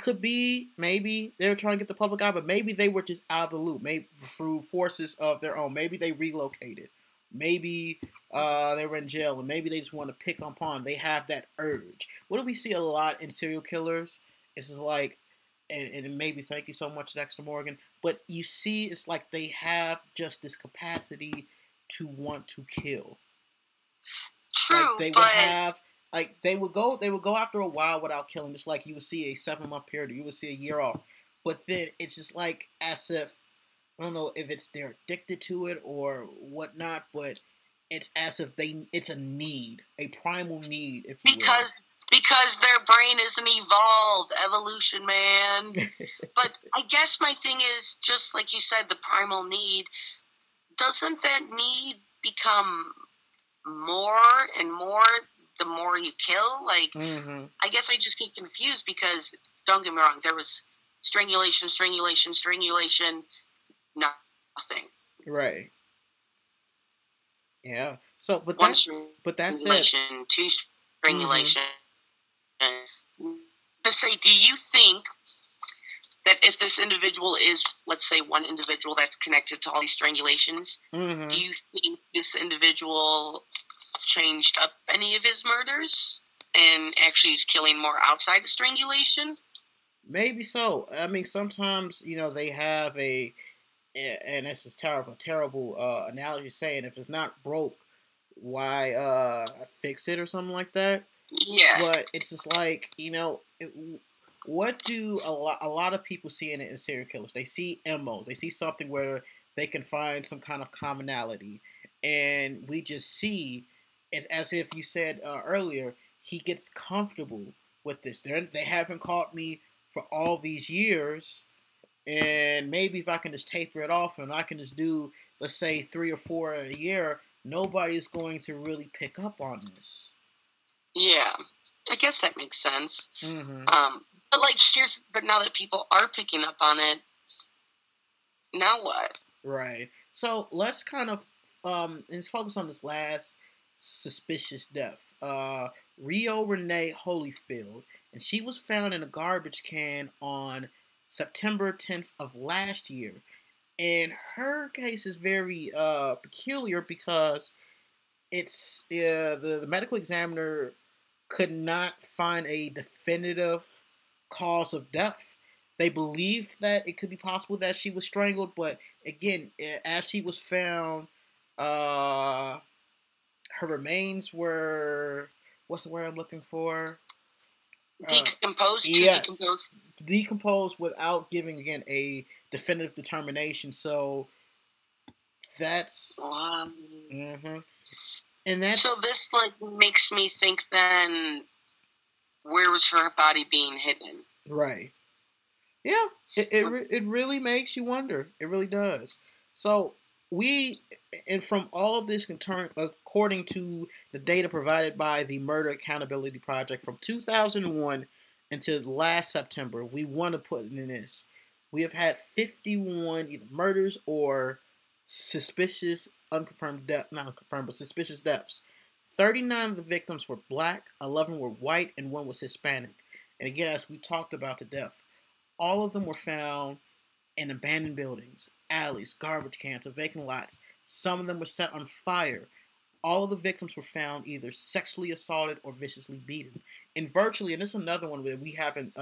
could be maybe they were trying to get the public eye, but maybe they were just out of the loop, maybe through forces of their own. Maybe they relocated. Maybe they were in jail, and maybe they just want to pick upon. They have that urge. What do we see a lot in serial killers? It's just and maybe thank you so much, Dexter Morgan. But you see, it's they have just this capacity to want to kill. True, they would go after a while without killing. Just you would see a 7-month period, or you would see a year off. But then it's just as if, I don't know if it's they're addicted to it or whatnot, but it's as if it's a need, a primal need, if you will. Because their brain isn't evolved, evolution, man. But I guess my thing is, just like you said, the primal need, doesn't that need become more and more the more you kill? Mm-hmm. I guess I just get confused because, don't get me wrong, there was strangulation, nothing. Right. Yeah. So, but that's it. Two strangulation. Mm-hmm. To say, do you think that if this individual is, let's say, one individual that's connected to all these strangulations, mm-hmm. do you think this individual changed up any of his murders and actually is killing more outside of strangulation? Maybe so. I mean, sometimes they have a. And this is terrible analogy saying, if it's not broke, why fix it or something like that? Yeah. But it's just what do a lot of people see in serial killers? They see MO. They see something where they can find some kind of commonality. And we just see, as if you said earlier, he gets comfortable with this. They haven't caught me for all these years. And maybe if I can just taper it off and I can just do, let's say, 3 or 4 a year, nobody's going to really pick up on this. Yeah, I guess that makes sense. Mm-hmm. But now that people are picking up on it, now what? Right. So let's kind of let's focus on this last suspicious death. Rio Renee Holyfield, and she was found in a garbage can on September 10th of last year. And her case is very peculiar because it's the medical examiner could not find a definitive cause of death. They believed that it could be possible that she was strangled, but again, as she was found, her remains were, what's the word I'm looking for? Decomposed? Yes. Decomposed without giving, again, a definitive determination. So that's... Mm-hmm. And that's... So this, makes me think then, where was her body being hidden? Right. Yeah. It really makes you wonder. It really does. So and from all of this, according to the data provided by the Murder Accountability Project from 2001 until last September, we want to put in this, we have had 51 either murders or suspicious deaths. 39 of the victims were black, 11 were white, and 1 was Hispanic. And again, as we talked about the death, all of them were found in abandoned buildings, alleys, garbage cans, or vacant lots. Some of them were set on fire. All of the victims were found either sexually assaulted or viciously beaten. And virtually, and this is another one that we haven't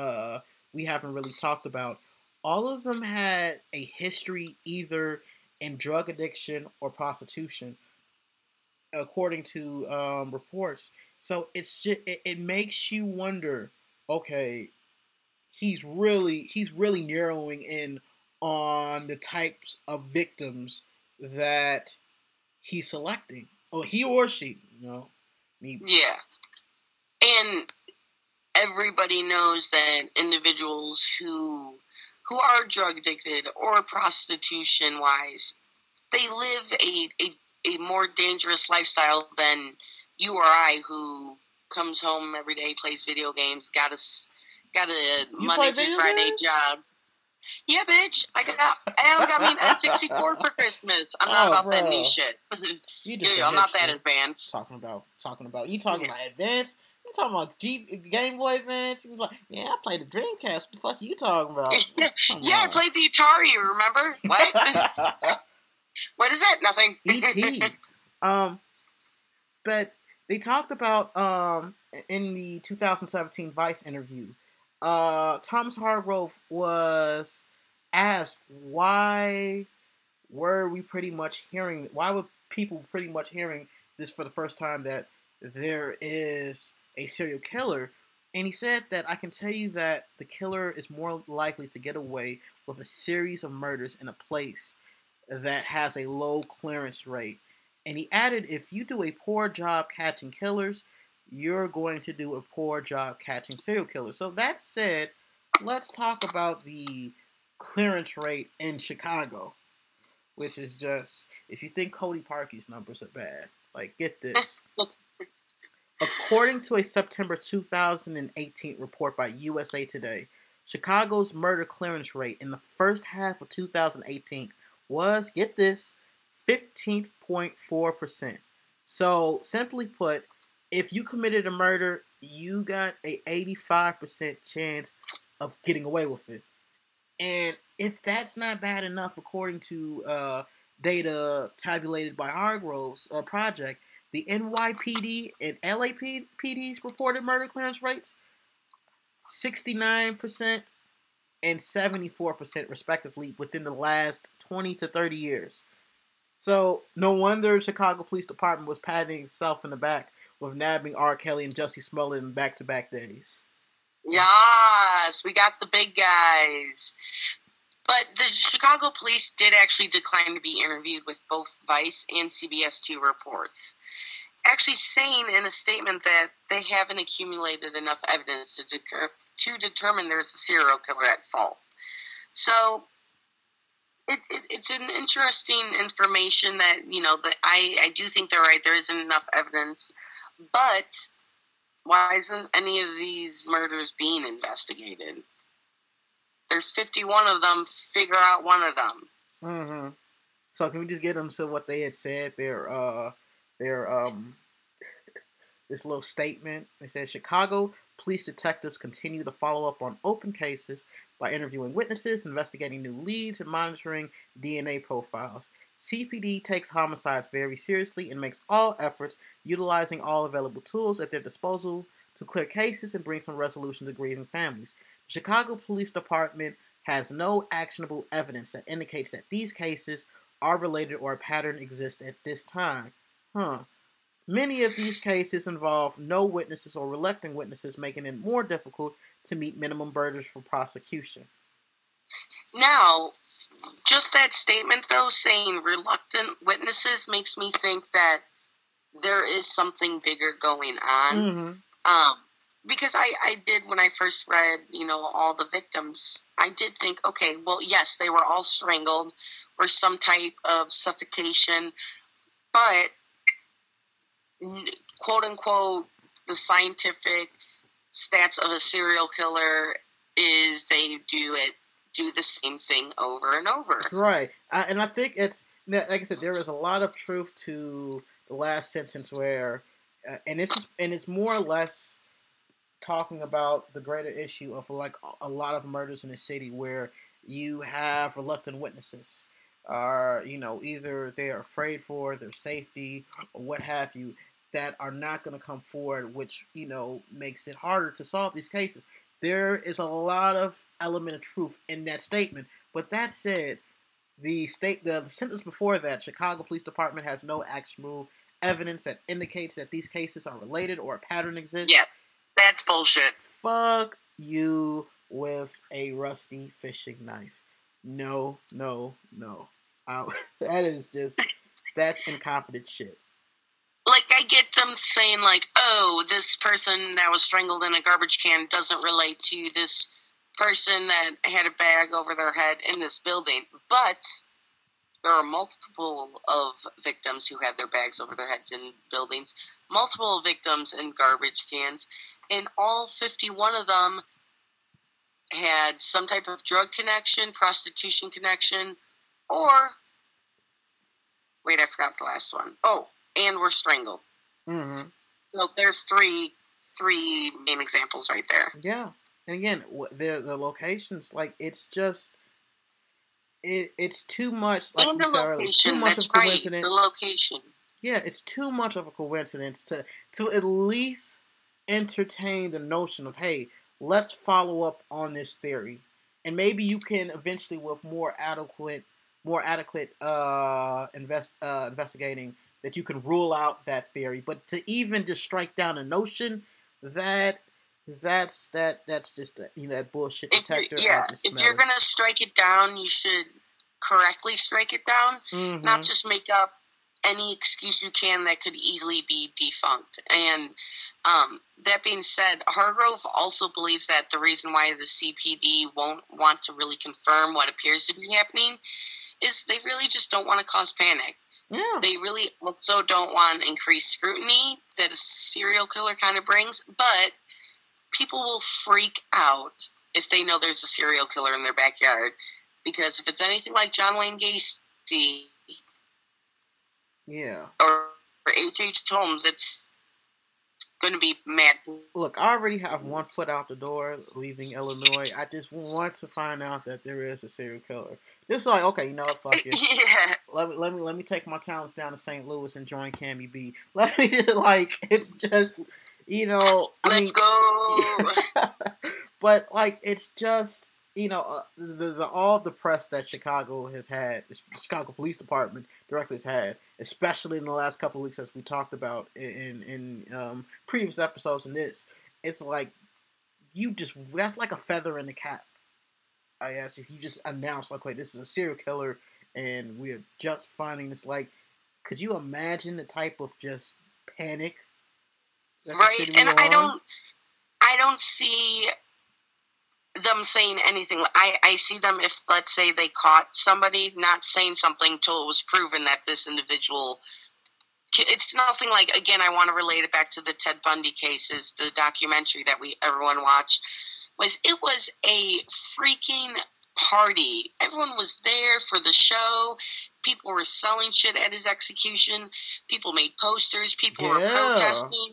really talked about, all of them had a history either in drug addiction or prostitution, according to reports. So it's just, it makes you wonder, okay, he's really narrowing in on the types of victims that he's selecting. Oh, he or she, Maybe. Yeah. And everybody knows that individuals who are drug addicted or prostitution wise, they live a more dangerous lifestyle than you or I, who comes home every day, plays video games, got a Monday through Friday job. Yeah, bitch. I got me an N64 for Christmas. I'm not about that new shit. I'm not that advanced. Talking about advanced. You talking about Game Boy Advance? Yeah, I played the Dreamcast. What the fuck are you talking about? I played the Atari. Remember what? What is that? Nothing. E.T. But they talked about in the 2017 Vice interview. Tom Hargrove was asked, why were people pretty much hearing this for the first time, that there is a serial killer? And he said that, I can tell you that the killer is more likely to get away with a series of murders in a place that has a low clearance rate. And he added, if you do a poor job catching killers, you're going to do a poor job catching serial killers. So that said, let's talk about the clearance rate in Chicago, which is just, if you think Cody Parkey's numbers are bad, get this. According to a September 2018 report by USA Today, Chicago's murder clearance rate in the first half of 2018 was, get this, 15.4%. So, simply put, if you committed a murder, you got a 85% chance of getting away with it. And if that's not bad enough, according to data tabulated by Hargrove's project, the NYPD and LAPD's reported murder clearance rates, 69% and 74% respectively within the last 20 to 30 years. So no wonder Chicago Police Department was patting itself in the back with nabbing R. Kelly and Jussie Smollett in back-to-back days. Yes, we got the big guys. But the Chicago police did actually decline to be interviewed with both Vice and CBS2 reports, actually saying in a statement that they haven't accumulated enough evidence to determine there's a serial killer at fault. So it's an interesting information that, you know, that I do think they're right. There isn't enough evidence, but why isn't any of these murders being investigated? There's 51 of them. Figure out one of them. Mm-hmm. So can we just get them to what they had said? Their this little statement. They said Chicago police detectives continue to follow up on open cases by interviewing witnesses, investigating new leads, and monitoring DNA profiles. CPD takes homicides very seriously and makes all efforts, utilizing all available tools at their disposal to clear cases and bring some resolution to grieving families. The Chicago Police Department has no actionable evidence that indicates that these cases are related or a pattern exists at this time. Many of these cases involve no witnesses or reluctant witnesses, making it more difficult to meet minimum burdens for prosecution. Now, just that statement, though, saying reluctant witnesses makes me think that there is something bigger going on. Mm-hmm. Because I did, when I first read, you know, all the victims, I did think, okay, well, yes, they were all strangled or some type of suffocation, but quote-unquote, the scientific stats of a serial killer is they do the same thing over and over. Right. And I think it's, like I said, there is a lot of truth to the last sentence where, and it's more or less talking about the greater issue of, like, a lot of murders in the city where you have reluctant witnesses. Are, you know, either they're afraid for their safety or what have you, that are not going to come forward, which, you know, makes it harder to solve these cases. There is a lot of element of truth in that statement. But that said, the sentence before that, Chicago Police Department has no actionable evidence that indicates that these cases are related or a pattern exists. Yeah, that's bullshit. Fuck you with a rusty fishing knife. No. That's incompetent shit. Like, I get them saying, like, oh, this person that was strangled in a garbage can doesn't relate to this person that had a bag over their head in this building. But there are multiple of victims who had their bags over their heads in buildings, multiple victims in garbage cans, and all 51 of them had some type of drug connection, prostitution connection, or... Wait, I forgot the last one. Oh, and were strangled. Mm-hmm. So there's three main examples right there. Yeah. And again, the locations, like, it's just... It's too much... Like, and the location, too much that's of a coincidence. Right, the location. Yeah, it's too much of a coincidence to at least entertain the notion of, hey... Let's follow up on this theory, and maybe you can eventually, with more adequate investigating, that you can rule out that theory. But to even just strike down a notion that's just that bullshit detector. If you're gonna strike it down, you should correctly strike it down, mm-hmm. not just make up any excuse you can that could easily be defunct. And that being said, Hargrove also believes that the reason why the CPD won't want to really confirm what appears to be happening is they really just don't want to cause panic. Yeah. They really also don't want increased scrutiny that a serial killer kind of brings, but people will freak out if they know there's a serial killer in their backyard, because if it's anything like John Wayne Gacy... Yeah. Or H.H. Holmes, it's going to be mad. Look, I already have one foot out the door leaving Illinois. I just want to find out that there is a serial killer. Just like, okay, you know what, fuck it. Yeah. Let me take my talents down to St. Louis and join Cammie B. Let me, like, it's just, you know. Let's go. But, like, it's just, you know, all the press that Chicago has had, the Chicago Police Department directly has had, especially in the last couple of weeks, as we talked about in previous episodes, and it's like you just, that's like a feather in the cap, I guess, if you just announce, like, wait, this is a serial killer and we're just finding this. Like, could you imagine the type of just panic? Right, and I don't see them saying anything. I see them, if, let's say, they caught somebody, not saying something till it was proven that this individual... It's nothing like, again, I want to relate it back to the Ted Bundy cases, the documentary that everyone watched, it was a freaking party. Everyone was there for the show. People were selling shit at his execution. People made posters. People were protesting.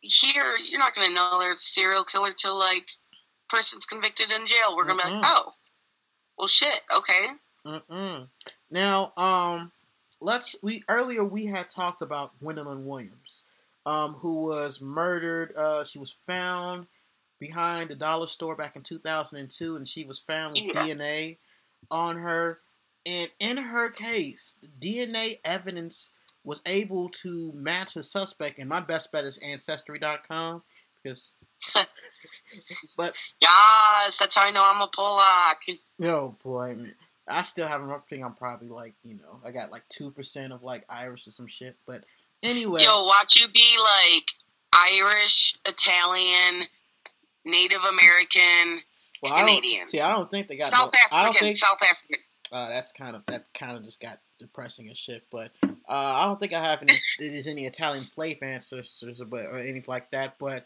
Here, you're not going to know there's a serial killer till, like, person's convicted in jail. We're going to be like, oh, well, shit, okay. Now, we had talked about Gwendolyn Williams, who was murdered. She was found behind the dollar store back in 2002, and she was found with DNA on her. And in her case, DNA evidence was able to match the suspect. And my best bet is Ancestry.com, because. But yes, that's how I know I'm a Polak. Oh boy, man. I still haven't. I think I'm probably like, I got like 2% of like Irish or some shit. But anyway, watch you be like Irish, Italian, Native American, Canadian. I don't think they got South African. That kind of just got depressing and shit. But I don't think I have any Italian slave ancestors or anything like that. But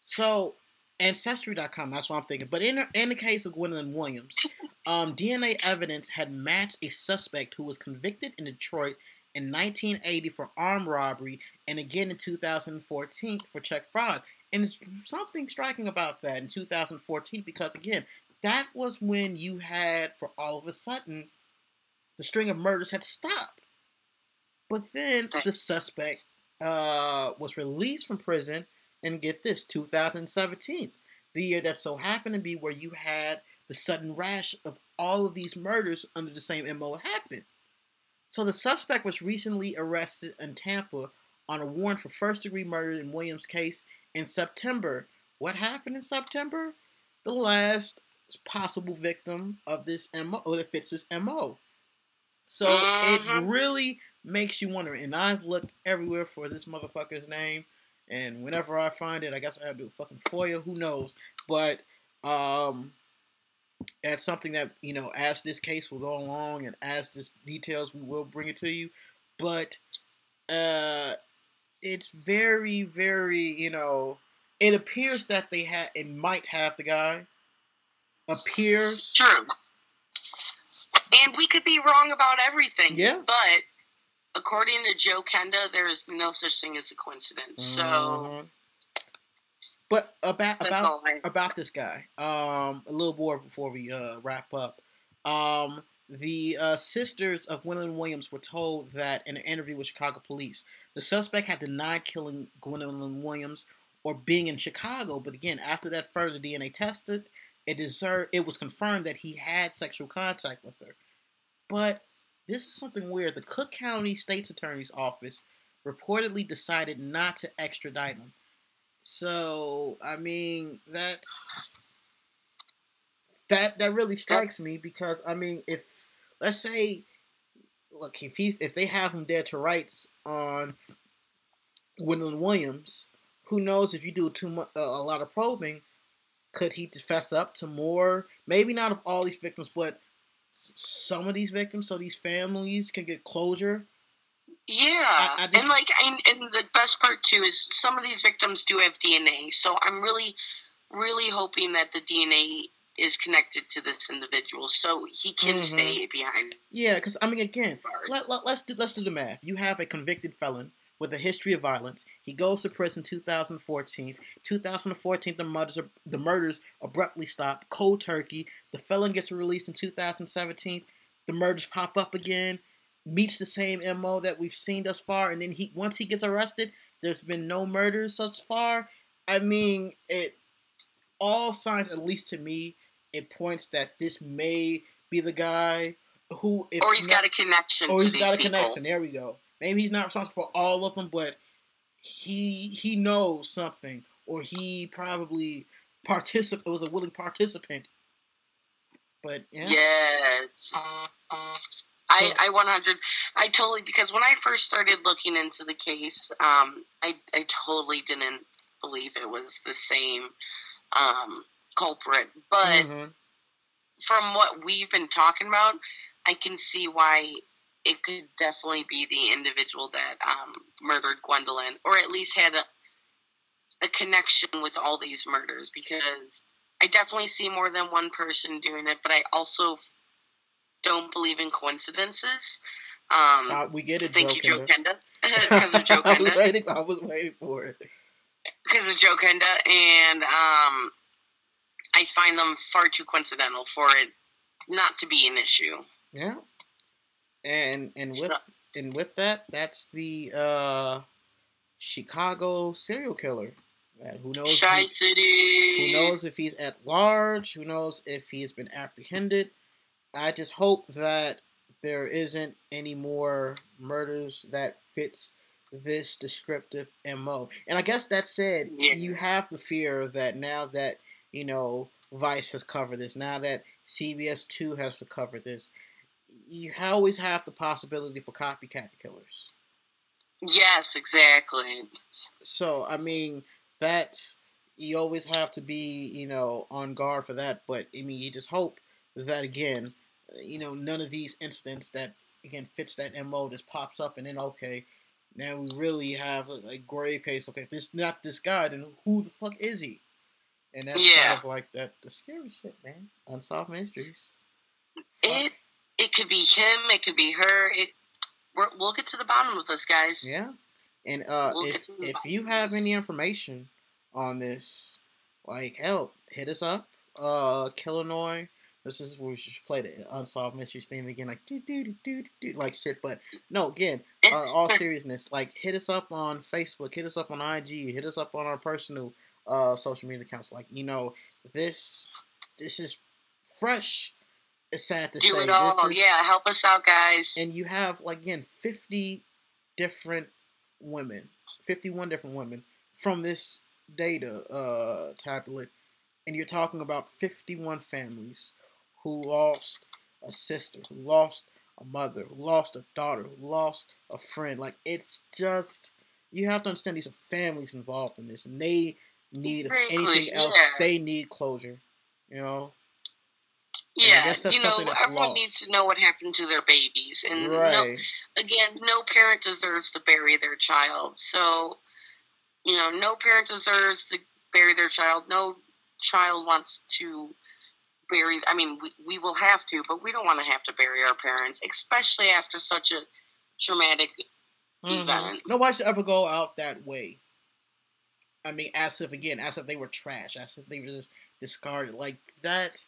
so. Ancestry.com, that's what I'm thinking. But in the case of Gwendolyn Williams, DNA evidence had matched a suspect who was convicted in Detroit in 1980 for armed robbery and again in 2014 for check fraud. And there's something striking about that in 2014 because, again, that was when you had, for all of a sudden, the string of murders had stopped. But then the suspect was released from prison. And get this, 2017, the year that so happened to be where you had the sudden rash of all of these murders under the same MO happen. So the suspect was recently arrested in Tampa on a warrant for first-degree murder in Williams' case in September. What happened in September? The last possible victim of this MO, or that fits this MO. So it really makes you wonder. And I've looked everywhere for this motherfucker's name. And whenever I find it, I guess I have to do a fucking FOIA. Who knows? But that's something that, as this case will go along and as this details, we will bring it to you. But it's very, very, it appears that it might have the guy. Appears. True. And we could be wrong about everything. Yeah. But... according to Joe Kenda, there is no such thing as a coincidence. So, but about this guy, a little more before we wrap up. The sisters of Gwendolyn Williams were told that in an interview with Chicago police, the suspect had denied killing Gwendolyn Williams or being in Chicago. But again, after that further DNA tested, it was confirmed that he had sexual contact with her, but. This is something weird. The Cook County State's Attorney's Office reportedly decided not to extradite him. So, I mean, that really strikes me because, I mean, if let's say, look, if they have him dead to rights on Gwendolyn Williams, who knows if you do too much, a lot of probing, could he fess up to more? Maybe not of all these victims, but. Some of these victims, so these families can get closure. Yeah, and the best part too is some of these victims do have DNA, so I'm really, really hoping that the DNA is connected to this individual, so he can stay behind. Yeah, because I mean, again, let's do the math. You have a convicted felon with a history of violence. He goes to prison 2014. 2014, the murders abruptly stop, cold turkey. The felon gets released in 2017. The murders pop up again, meets the same MO that we've seen thus far, and then once he gets arrested, there's been no murders thus far. I mean, all signs, at least to me, it points that this may be the guy who... Or he's got a connection to these people. There we go. Maybe he's not responsible for all of them, but he knows something. or he probably was a willing participant. But yeah. Yes. I totally, because when I first started looking into the case, I totally didn't believe it was the same culprit. But from what we've been talking about, I can see why it could definitely be the individual that murdered Gwendolyn, or at least had a connection with all these murders, because I definitely see more than one person doing it, but I also don't believe in coincidences. We get it. Thank you, Joe Kenda. Because of Joe Kenda. I was waiting for it. Because of Joe Kenda, and I find them far too coincidental for it not to be an issue. Yeah. And with that, that's the Chicago serial killer. Who knows? Who knows if he's at large? Who knows if he's been apprehended? I just hope that there isn't any more murders that fits this descriptive MO. And I guess that said, you have the fear that now that, Vice has covered this, now that CBS 2 has covered this, you always have the possibility for copycat killers. Yes, exactly. So, you always have to be, on guard for that, but, you just hope that again, none of these incidents that again fits that MO just pops up, and then now we really have a grave case. Okay, if this is not this guy, then who the fuck is he? And that's kind of like that the scary shit, man. Unsolved mysteries. It could be him. It could be her. We'll get to the bottom of this, guys. Yeah, and if you have any information on this, hit us up, Killinois. This is where we should play the Unsolved Mysteries theme again, shit. But no, again, all seriousness, hit us up on Facebook, hit us up on IG, hit us up on our personal social media accounts. This is fresh. It's sad to say. Do it all, help us out, guys. And you have 51 different women from this data tablet, and you're talking about 51 families. Who lost a sister, who lost a mother, who lost a daughter, who lost a friend. It's just, you have to understand these are families involved in this. And they need, if anything else, they need closure, Yeah, everyone needs to know what happened to their babies. And right. No parent deserves to bury their child. So, no parent deserves to bury their child. No child wants to bury. We will have to, but we don't want to have to bury our parents, especially after such a traumatic event. Nobody should ever go out that way. As if they were trash, as if they were just discarded like that.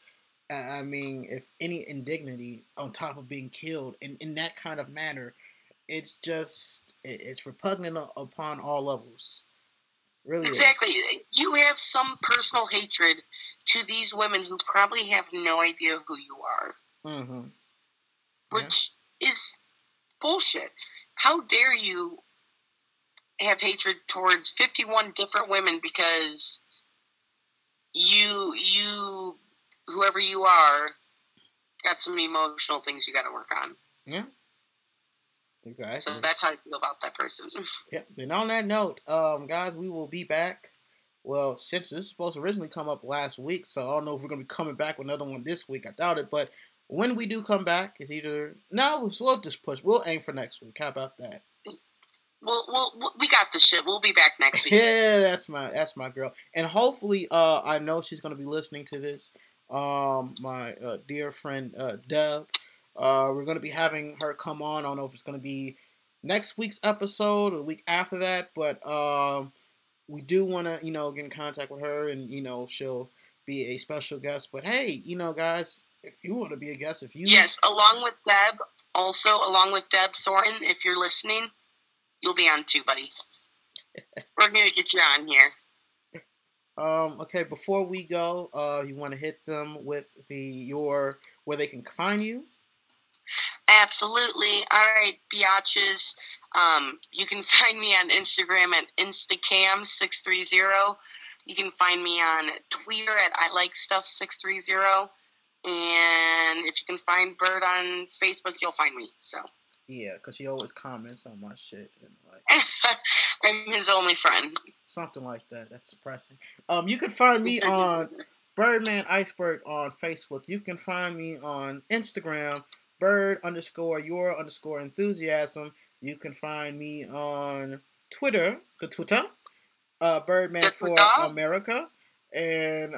If any indignity on top of being killed in that kind of manner, it's just it's repugnant upon all levels. Really exactly. Is. You have some personal hatred to these women who probably have no idea who you are. Mm-hmm. Which is bullshit. How dare you have hatred towards 51 different women because you whoever you are got some emotional things you got to work on. Yeah. Exactly. So that's how I feel about that person. Yep. And on that note, guys, we will be back. Well, since this was supposed to originally come up last week, so I don't know if we're going to be coming back with another one this week. I doubt it. But when we do come back, it's either... No, we'll just push. We'll aim for next week. How about that? Well, we got the shit. We'll be back next week. Yeah, that's my girl. And hopefully, I know she's going to be listening to this. My dear friend, Deb. We're going to be having her come on. I don't know if it's going to be next week's episode or the week after that, but we do want to, get in contact with her and, she'll be a special guest. But hey, guys, if you want to be a guest, Yes, along with Deb Thornton, if you're listening, you'll be on too, buddy. We're going to get you on here. Okay, before we go, you want to hit them with where they can find you? Absolutely. All right, biatches. You can find me on Instagram at Instacam630. You can find me on Twitter at ILikeStuff630. And if you can find Bird on Facebook, you'll find me. So yeah, because she always comments on my shit. And like, I'm his only friend. Something like that. That's depressing. You can find me on Birdman Iceberg on Facebook. You can find me on Instagram, Bird_your_enthusiasm. You can find me on Twitter, Birdman for America. And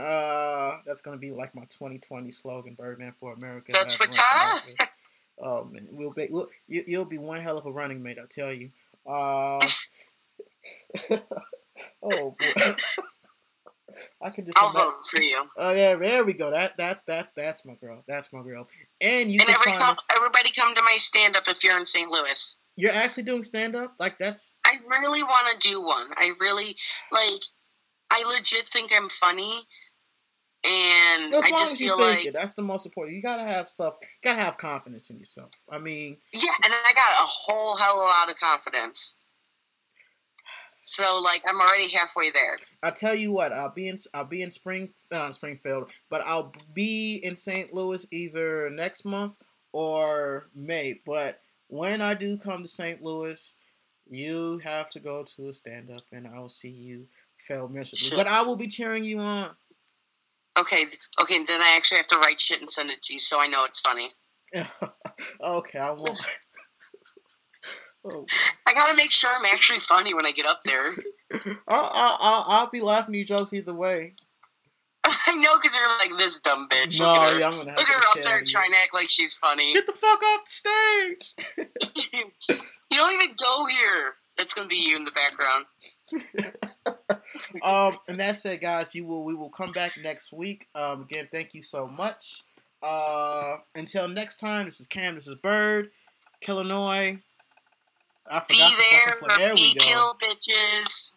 that's going to be like my 2020 slogan, Birdman for America. That's for time. And you'll be one hell of a running mate, I tell you. Oh boy, I can just. I'll vote for you. Oh yeah, there we go. That's my girl. That's my girl. And you. And everybody come to my stand up if you're in St. Louis. You're actually doing stand up? Like that's. I really want to do one. I really like. I legit think I'm funny, and I just feel like that's the most important. You gotta have confidence in yourself. I mean, yeah, and I got a whole hell of a lot of confidence. So, like, I'm already halfway there. I tell you what, I'll be in Springfield, but I'll be in St. Louis either next month or May. But when I do come to St. Louis, you have to go to a stand up, and I'll see you. Failed miserably. Sure. But I will be cheering you on. Okay, then I actually have to write shit and send it to you so I know it's funny. Okay, I will. Oh. I gotta make sure I'm actually funny when I get up there. I'll be laughing at your jokes either way. I know, because you're like, this dumb bitch. No, look at her, yeah, I'm gonna have look to her up there trying to act like she's funny. Get the fuck off the stage! You don't even go here. That's gonna be you in the background. And that's it, guys. We will come back next week. Again, thank you so much. Until next time, this is Cam, this is Bird, Killinois. I forgot. Be there, or be kill, bitches.